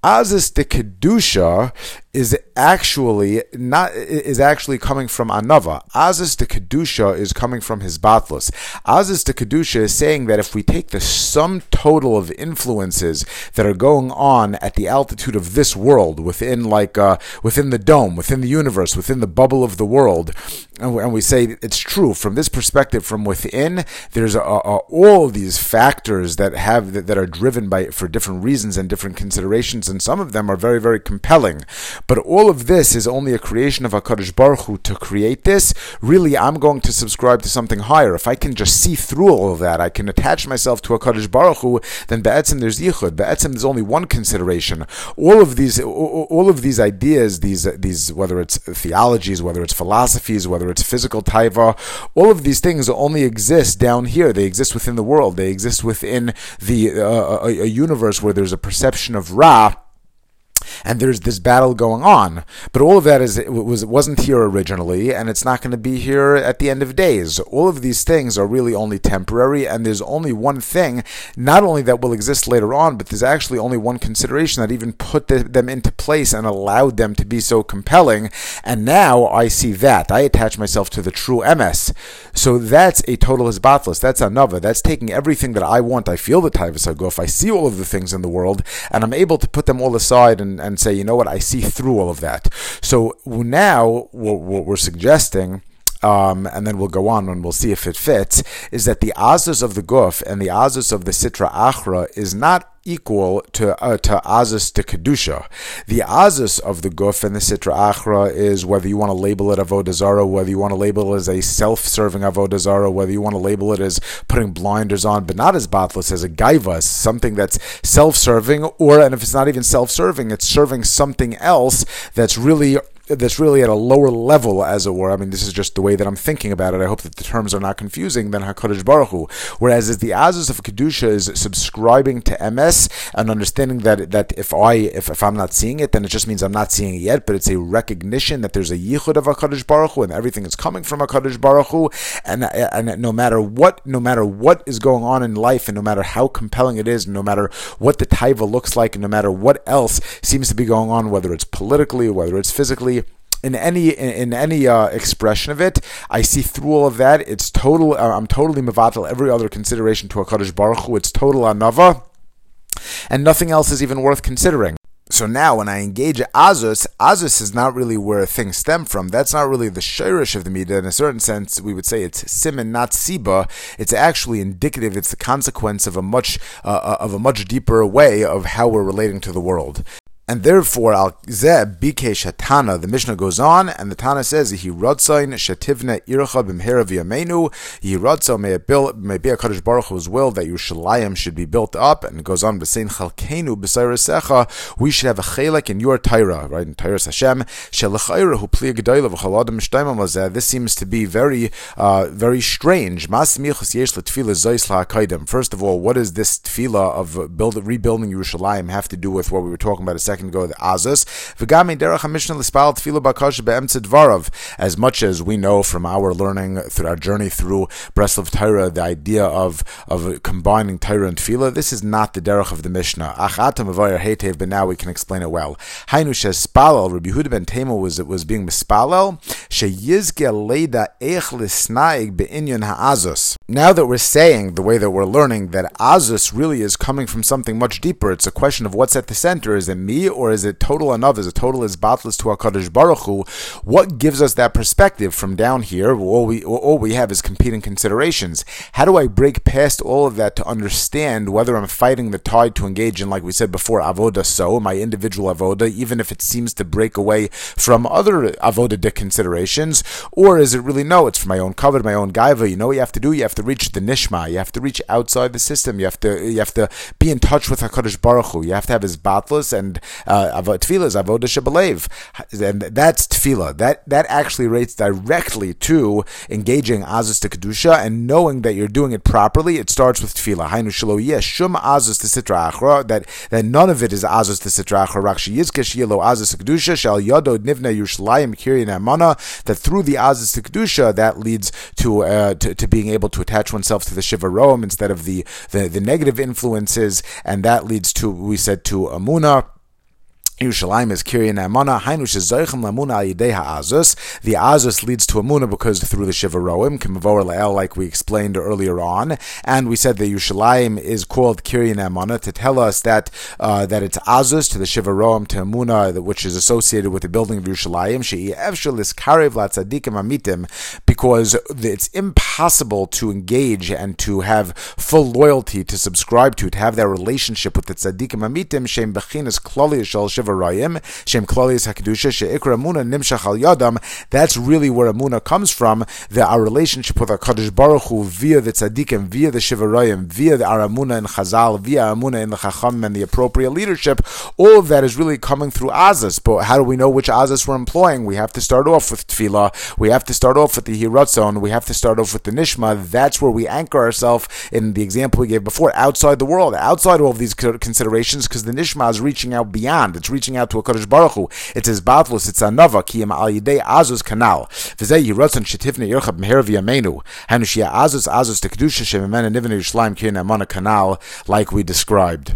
Azas de Kedusha is actually not is actually coming from Anava. Azas de Kedusha is coming from his Hisbatlus. Azas de Kedusha is saying that if we take the sum total of influences that are going on at the altitude of this world, within like uh, within the dome, within the universe, within the bubble of the world, and we say it's true from this perspective, from within, there's a, a, all these factors that have that, that are driven by for different reasons and different considerations, and some of them are very, very compelling. But all of this is only a creation of HaKadosh Baruch Hu to create this. Really, I'm going to subscribe to something higher. If I can just see through all of that, I can attach myself to HaKadosh Baruch Hu, then Ba'etzim there's Yichud. Ba'etzim there's only one consideration. All of these, all of these ideas, these, these whether it's theologies, whether it's philosophies, whether it's physical taiva, all of these things only exist down here. They exist within the world. They exist within the uh, a, a universe where there's a perception of Ra, and there's this battle going on. But all of that is it was it wasn't here originally, and it's not going to be here at the end of days. All of these things are really only temporary, and there's only one thing, not only that will exist later on, but there's actually only one consideration that even put the, them into place and allowed them to be so compelling. And now I see that. I attach myself to the true M S. So that's a total hisbatlus. That's anava. That's taking everything that I want. I feel the taivas haguf. I see all of the things in the world, and I'm able to put them all aside and and say, you know what, I see through all of that. So now what we're suggesting, um, and then we'll go on and we'll see if it fits, is that the azas of the guf and the azas of the sitra achra is not equal to uh, to azas de kedusha. The azas of the guf and the sitra achra is whether you want to label it avodah zarah, whether you want to label it as a self-serving avodah zarah, whether you want to label it as putting blinders on, but not as batlus, as a gaiva, something that's self-serving, or and if it's not even self-serving, it's serving something else that's really that's really at a lower level, as it were. I mean, this is just the way that I'm thinking about it. I hope that the terms are not confusing than HaKadosh Baruch Hu. Whereas the Azuz of Kedusha is subscribing to M S and understanding that that if, I, if, if I'm not seeing it, then it just means I'm not seeing it yet, but it's a recognition that there's a Yichud of HaKadosh Baruch Hu and everything is coming from HaKadosh Baruch Hu, and, and no matter what no matter what is going on in life, and no matter how compelling it is, no matter what the taiva looks like, and no matter what else seems to be going on, whether it's politically, whether it's physically, in any in, in any uh, expression of it, I see through all of that. It's total. Uh, I'm totally mevatel every other consideration to HaKadosh Baruch Hu. It's total anava, and nothing else is even worth considering. So now when I engage Azus, Azus is not really where things stem from. That's not really the shirish of the Midah. In a certain sense, we would say it's siman, not siba. It's actually indicative. It's the consequence of a much uh, of a much deeper way of how we're relating to the world. And therefore, al zeh bikesh hatana. The Mishnah goes on, and the Tana says, "Yehi ratzayin shetivne ircha b'mehera v'yameinu. Yehi ratzayin may it build, may be HaKadosh Baruch Hu's will that Yerushalayim should be built up." And it goes on, "V'sein chalkeinu b'sayrasecha. We should have a chelek in your Torah, right? In Torah Hashem. Shelachayra hu pli gedayla v'chaladam shtayim alazeh." This seems to be very, uh, very strange. Mas michus yesh l'tefila zayis la'akaydim. First of all, what does this tefila of build, rebuilding Yerushalayim have to do with what we were talking about a second can go to the Azus. As much as we know from our learning through our journey through Breslov Torah, the idea of of combining Torah and Tefillah, this is not the derech of the Mishnah. Achatam avayer heitev, but now we can explain it well. Hainu shespalel, Rabbi Yehuda ben Temel was it was being mispalel sheyizke leida eich lisnaig beinyan haazus. Now that we're saying the way that we're learning that azus really is coming from something much deeper, it's a question of what's at the center. Is it me or is it total anav? Is it total is batlus to Hakadosh Baruch Hu? What gives us that perspective from down here? All we all we have is competing considerations. How do I break past all of that to understand whether I'm fighting the tide to engage in, like we said before, avoda so, my individual avoda, even if it seems to break away from other avoda de considerations, or is it really no? It's for my own cover, my own gaiva. You know what you have to do? You have to reach the nishma. You have to reach outside the system. You have to you have to be in touch with Hakadosh Baruch Hu. You have to have his batlas and uh, tefillas, avoda shebelev, and that's tefillah. That that actually relates directly to engaging azus to kedusha and knowing that you're doing it properly. It starts with tefillah. Hainu shelo yes shum azus to sitra achra, that that none of it is azus to sitra achra. Rakshi yizke shelo azus to kedusha shal yado nivna Yerushalayim kiryan amana. That through the azus to kedusha that leads to, uh, to to being able to attach oneself to the shivaroim instead of the, the the negative influences, and that leads to we said to amunah. Yerushalayim is Kiryan Amana. Hainu shezoichem lamuna al-yidei ha'azus. The azus leads to amuna because through the shivaroim, k'mavor la'el, like we explained earlier on, and we said that Yerushalayim is called Kiryan Amana to tell us that uh, that it's azus to the shivaroim to amuna, which is associated with the building of Yerushalayim. She'efshel liskarev la'tzadikim amitim, because it's impossible to engage and to have full loyalty to subscribe to to have that relationship with the tzadikim amitim. Shem bechinas klali shel shiv. That's really where Amuna comes from, that our relationship with HaKadosh Baruch Hu via the Tzaddikim, via the Shivarayim, via the Amuna in Chazal, via Amuna in the Chacham and the appropriate leadership, all of that is really coming through Azus. But how do we know which Azus we're employing? We have to start off with Tefillah, we have to start off with the Hiratzon, we have to start off with the Nishma. That's where we anchor ourselves in the example we gave before, outside the world, outside all of these considerations, because the Nishma is reaching out beyond. It's reaching out to HaKadosh Baruch Hu. It's his batlus, it's anava, kiyam al yidei azus kanal. V'zeh yiratzon shetivne yircha b'meher v'yameinu. Hainu sheyeh azus, azus t'kedusha shemimena nivnei Yerushalayim kiryan amana kanal, like we described.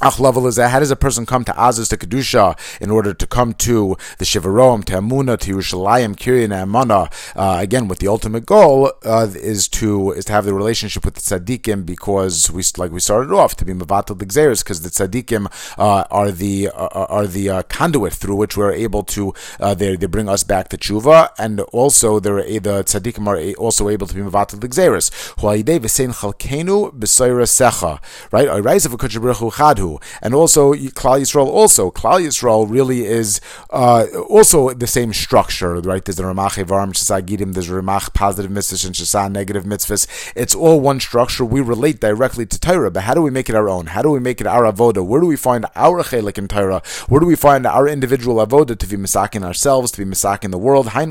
How does a person come to Azus to Kedusha in order to come to the Shivaroim, to Amuna, to Yerushalayim, Kiryan Amana? Uh, again, with the ultimate goal uh, is to is to have the relationship with the tzaddikim, because we like we started off to be mevatel d'gzeiros, because the tzaddikim uh, are the uh, are the uh, conduit through which we're able to uh, they they bring us back to tshuva, and also they're the tzaddikim are also able to be mevatel d'gzeiros. Right? And also, Klal Yisrael also, Klal Yisrael really is uh, also the same structure, right? There's the Ramach Evarim, Shesah Gidim, there's Ramach positive mitzvahs and Shesah negative mitzvahs. It's all one structure. We relate directly to Torah, but how do we make it our own? How do we make it our avoda? Where do we find our chelik in Torah? Where do we find our individual avoda to be misakin ourselves, to be misakin the world? By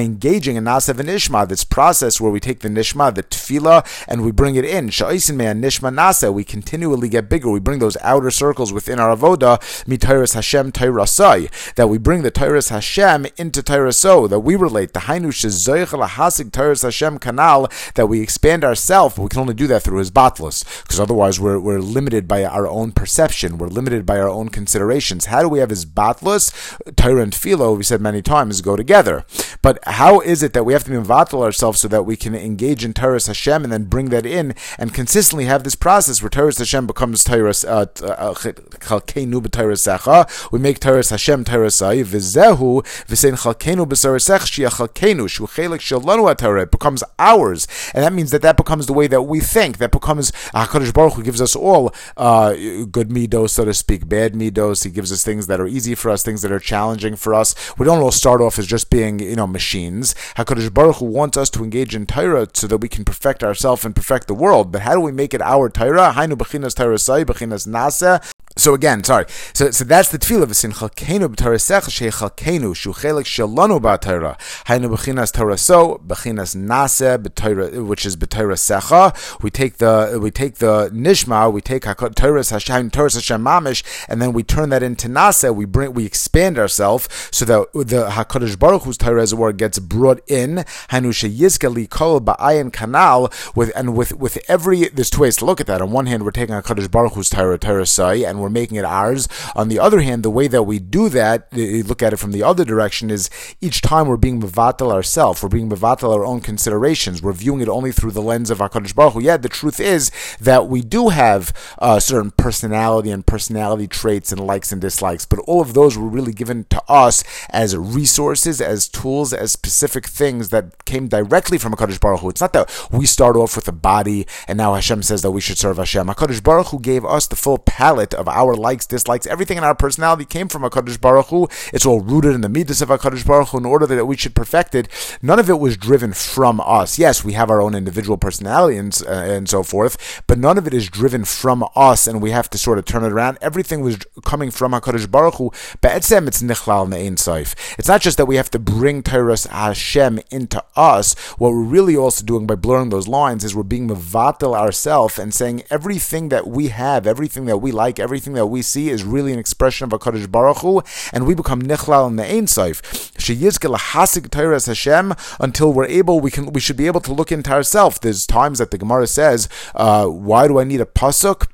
engaging in Nasa v'Nishma, this process where we take the Nishma, the Tefillah, and we bring it in. Sha'osin mea Nishma Nasa. We continually get bigger. We bring those outer circles within our avoda, mitayras Hashem tayrasai, that we bring the tayras Hashem into tayraso, that we relate the hainu shezoich lahasig tayras Hashem kanal, that we expand ourselves. We can only do that through his batlus, because otherwise we're we're limited by our own perception. We're limited by our own considerations. How do we have his batlus? Tayra and philo, we said many times, go together. But how is it that we have to be mevatel ourselves so that we can engage in tayras Hashem and then bring that in and consistently have this process? Where Teiras Hashem becomes Teiras Chalkeinu b'Teiras Secha, we make Teiras Hashem Teiras Ai v'Zehu v'Sein Chalkeinu b'Sarasech Shia Chalkeinu Shu Chelik Shalanu HaTorah. It becomes ours, and that means that that becomes the way that we think. That becomes Hakadosh Baruch Hu gives us all uh, good midos, so to speak, bad midos. He gives us things that are easy for us, things that are challenging for us. We don't all start off as just being you know machines. Hakadosh Baruch Hu wants us to engage in Torah so that we can perfect ourselves and perfect the world. But how do we make it our Torah? Hainu b'chinas Torah, b'chinas nasa. So again, sorry. So so that's the tefillah. V'simcha keinu b'tarasech she'chal keinu shu'chelek shalanu b'atayra. Haynu b'chinas taraso b'chinas nase b'tayra, which is b'tayrasecha. We take the we take the nishma, we take taras Hashem, taras Hashem mamish, and then we turn that into nase. We bring we expand ourselves so that the Hakadosh Baruch Hu's Torah as it were gets brought in. Haynu sheyizke likol ba'ayin kanal with and with with every. There's two ways to look at that. On one hand, we're taking Hakadosh Baruch Hu's Torah tarasai and we're making it ours. On the other hand, the way that we do that, you look at it from the other direction, is each time we're being mevatel ourselves, we're being mevatel our own considerations, we're viewing it only through the lens of HaKadosh Baruch Hu. Yeah, the truth is that we do have uh, certain personality and personality traits and likes and dislikes, but all of those were really given to us as resources, as tools, as specific things that came directly from HaKadosh Baruch Hu. It's not that we start off with a body and now Hashem says that we should serve Hashem. HaKadosh Baruch Hu gave us the full palette of our likes, dislikes, everything in our personality came from HaKadosh Baruch Hu. It's all rooted in the midas of HaKadosh Baruch Hu in order that we should perfect it. None of it was driven from us. Yes, we have our own individual personality and, uh, and so forth, but none of it is driven from us and we have to sort of turn it around. Everything was coming from HaKadosh Baruch Hu. Ba'etzem, it's nichlal ne'ein soif. It's not just that we have to bring Torah's Hashem into us. What we're really also doing by blurring those lines is we're being mevatel ourselves and saying everything that we have, everything that we like, everything that we see is really an expression of HaKadosh Baruch Hu, and we become Nichlal in the Ein Sof. Sheyizke lahasik Torah's Hashem until we're able, we can, we should be able to look into ourselves. There's times that the Gemara says, uh, why do I need a pasuk?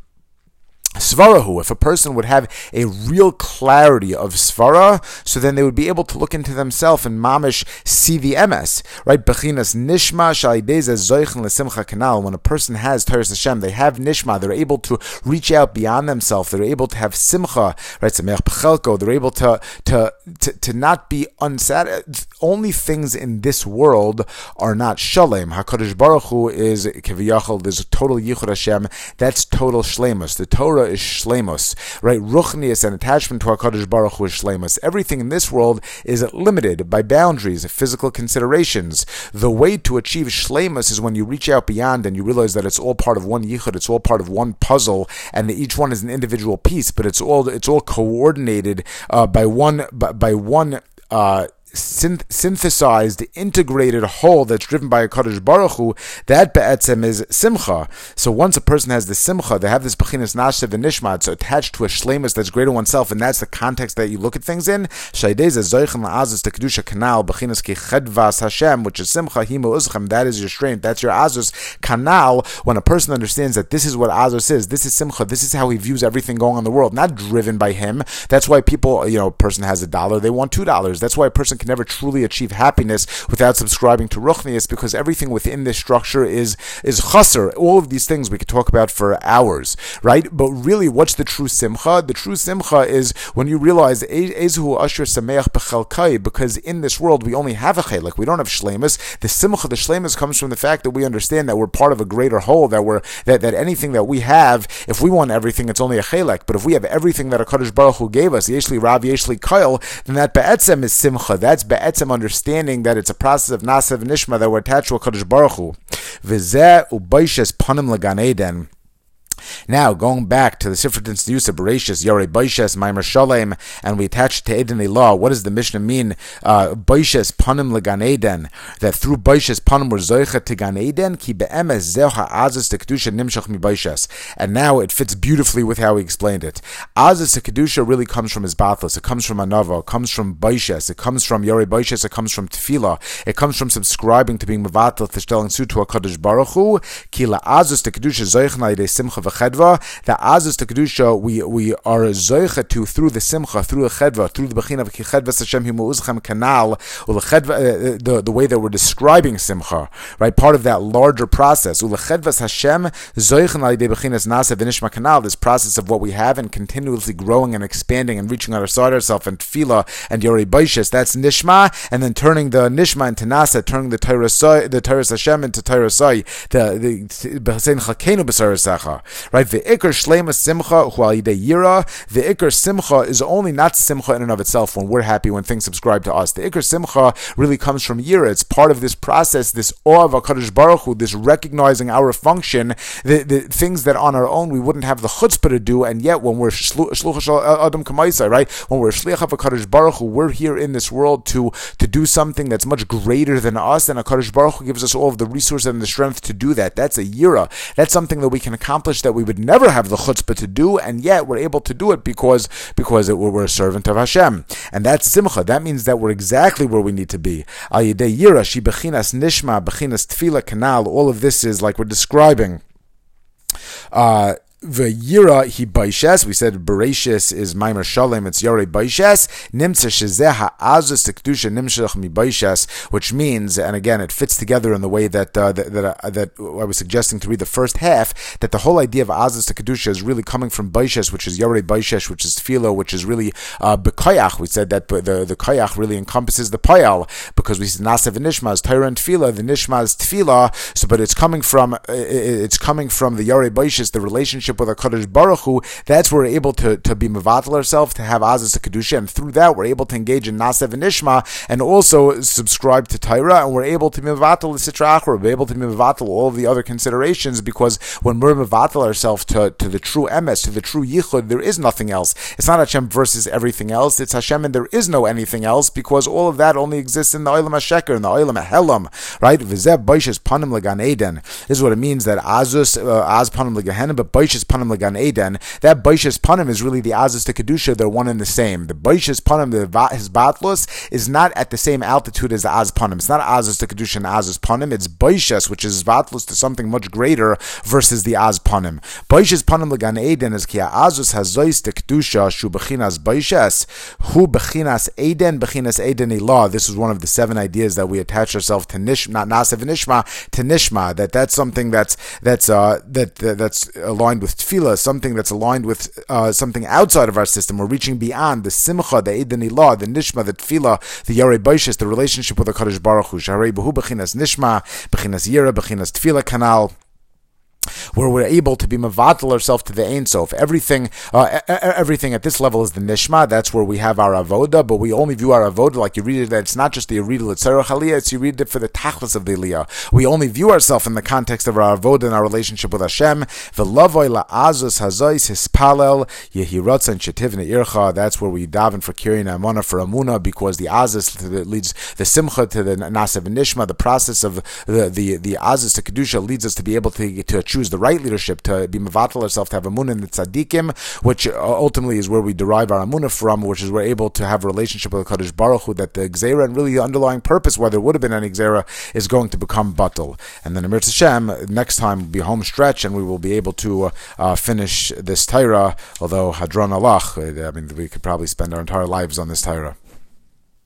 Svarahu, if a person would have a real clarity of Svara, so then they would be able to look into themselves and mamish see the M S, right? Bechinas Nishma, Shalideza, Zoichin, Lesimcha Kanal. When a person has Torah's Hashem, they have Nishma, they're able to reach out beyond themselves, they're able to have Simcha, right? Samech Pchelko, they're able to, to, to, to not be unsatisfied. Only things in this world are not Shalem. HaKadosh Baruch Hu is Keviyachal, there's total Yichud Hashem, that's total Shlemus. The Torah is shleimus, right? Ruchnius and attachment to HaKadosh Baruch Hu is shleimus. Everything in this world is limited by boundaries, physical considerations. The way to achieve shleimus is when you reach out beyond and you realize that it's all part of one yichud, it's all part of one puzzle, and that each one is an individual piece, but it's all it's all coordinated uh, by one by, by one. Uh, Synth- synthesized, integrated whole that's driven by HaKadosh Baruch Hu, that be'etzem is simcha. So once a person has the simcha, they have this bechinas naseh v'nishma, it's attached to a shleimus that's greater oneself, and that's the context that you look at things in. Shaydeza zoichin la'azus tekdusha kanal bechinas ki chedvas Hashem, which is simcha himu uzchem, that is your strength, that's your azus kanal. When a person understands that this is what azus is, this is simcha, this is how he views everything going on in the world, not driven by him. That's why people, you know, a person has a dollar, they want two dollars. That's why a person can never truly achieve happiness without subscribing to Ruchnius, because everything within this structure is is chasser. All of these things we could talk about for hours, right? But really, what's the true simcha? The true simcha is when you realize Ezhu Asher Sameach Bechelkai, because in this world we only have a chelek, we don't have shlemus. The simcha, the shlemus comes from the fact that we understand that we're part of a greater whole, that we're that, that anything that we have, if we want everything, it's only a chelek. But if we have everything that HaKadosh Baruch Hu gave us, Yeshli Rav, Yeshli Kail, then that Be'etzem is simcha. That That's be'etzem understanding that it's a process of nasav nishma that we're attached to HaKadosh Baruch Hu. V'zeh u'baishes panim legan eden. Now, going back to the Sifritins use of Bereshis, Yorei Baishes, Maimer Shalem, and we attach it to Eden Elah. What does the Mishnah mean? Uh, Baishes Panim Legan Eden. That through Baishes Panim were Zoicha to Gan Eden, Ki Be'emes Zeh HaAzis Tekdusha Nimshach Mi Baishes. And now it fits beautifully with how he explained it. Azis Tekdusha really comes from his Bathos. It comes from Anava. It comes from Baishes. It comes from Yorei Baishes. It comes from Tefillah. It comes from subscribing to being Mevatel Tishtelin Su to HaKadosh Baruch Hu. Ki LaAzis Tekdusha Zoichna Yidei Simcha Chedva, the Azus to Kedusha, we we are zoicha to through the simcha, through a chedva, through the bechina of Chedva Hashem Himu Uzchem Kanal, Ulechedva, the the way that we're describing simcha, right? Part of that larger process, Ulechedva Hashem Zoichen Alidei Bechinas Nasa V'Nishma Kanal. This process of what we have and continuously growing and expanding and reaching outside ourselves and Tefillah and Yorei Baishes. That's Nishma, and then turning the Nishma into Nasa, turning the Torah the Torah Hashem into Torah Sai, the the B'Hasein Chakenu B'Sarasacha. right? The ikar shleima simcha hu al yidei yira. The ikar simcha is only not simcha in and of itself when we're happy, when things subscribe to us. The ikar simcha really comes from yira. It's part of this process, this awe of HaKadosh Baruch Hu, this recognizing our function, the, the things that on our own we wouldn't have the chutzpah to do, and yet when we're shluchas adam kamaisa, right? When we're shliach of HaKadosh Baruch Hu, we're here in this world to, to do something that's much greater than us, and HaKadosh Baruch Hu gives us all of the resources and the strength to do that. That's a yira. That's something that we can accomplish that we would never have the chutzpah to do, and yet we're able to do it because because it, we're a servant of Hashem. And that's simcha. That means that we're exactly where we need to be. Al yidei yira, she bechinas nishma, bechinas tefila kanal. All of this is like we're describing. Uh, V'yira he baishes. We said Bereshis is Maimer Shalem. It's Yarei Baishes. Nimtza shezeha azus tekdusha nimshach mi baishes, which means, and again, it fits together in the way that uh, that that, uh, that I was suggesting to read the first half. That the whole idea of azus tekdusha is really coming from baishes, which is Yarei Baishes, which is tefillah, which is really uh, bekayach. We said that the the kayach really encompasses the payal because we said nasev nishmas Torah and tefillah. The nishmas tefillah. So, but it's coming from it's coming from the Yarei Baishes, the relationship with HaKadosh Baruch Hu. That's where we're able to, to be mevatel ourselves, to have Azaz HaKadusha, and through that we're able to engage in Nasev and Nishma, and also subscribe to Torah, and we're able to mevatel the Sitra Achra, we're able to mevatel all of the other considerations, because when we're mevatel ourselves to, to the true emes, to the true yichud, there is nothing else. It's not Hashem versus everything else, it's Hashem and there is no anything else, because all of that only exists in the Olam HaSheker, in the Olam HaHelam, right? V'zeh Baishes Panim L'Gan Eden. This is what it means, that Azuz, uh, Az Panim L'Gehenim, but Baishes Panim L'Gan Eden. That Baishes Panim is really the Azaz to Kedusha. They're one and the same. The Baishes Panim, the his Batlus, is not at the same altitude as the Az Panim. It's not Azaz to Kedusha and Azaz Panim. It's Baishes, which is Batlus to something much greater, versus the Az Panim. Baishes Panim L'Gan Eden is Kia Azaz Hazois to Kedusha Shu Bechinas Baishes Hu Bechinas Eden Bechinas Eden Ilah. This is one of the seven ideas that we attach ourselves to Nishma, not Nasev Nishma, to Nishma. That that's something that's that's uh, that, that that's aligned with tefillah, something that's aligned with uh, something outside of our system. We're reaching beyond the simcha, the eidin ilah, the nishma, the tefillah, the yarei baishes, the relationship with HaKadosh Baruch Hu. Sharei b'hu b'chinas nishma, b'chinas yira, b'chinas tefillah kanal, where we're able to be mevatel ourselves to the Ein Sof. Everything, uh, everything at this level is the nishma. That's where we have our avoda, but we only view our avoda like you read it. That it's not just the Yerida L'Tzorech Aliyah; it's you read it for the tachlis of the Aliyah. We only view ourselves in the context of our avoda and our relationship with Hashem. V'lavoi la'azus hazois hispalel yehiratz and shetivne ircha. That's where we daven for Kiryan Amona, for Amuna, because the azus leads the simcha to the nasev and nishma. The process of the the the azus to kedusha leads us to be able to to choose the right leadership, to be mevatel ourselves, to have amunah in the tzaddikim, which ultimately is where we derive our amunah from, which is we're able to have a relationship with HaKadosh Baruch Hu, that the gzera, and really the underlying purpose, whether it would have been any gzera, is going to become batal. And then Amirat Hashem, next time will be home stretch, and we will be able to uh, uh, finish this Torah, although Hadron Alach, I mean, we could probably spend our entire lives on this Torah.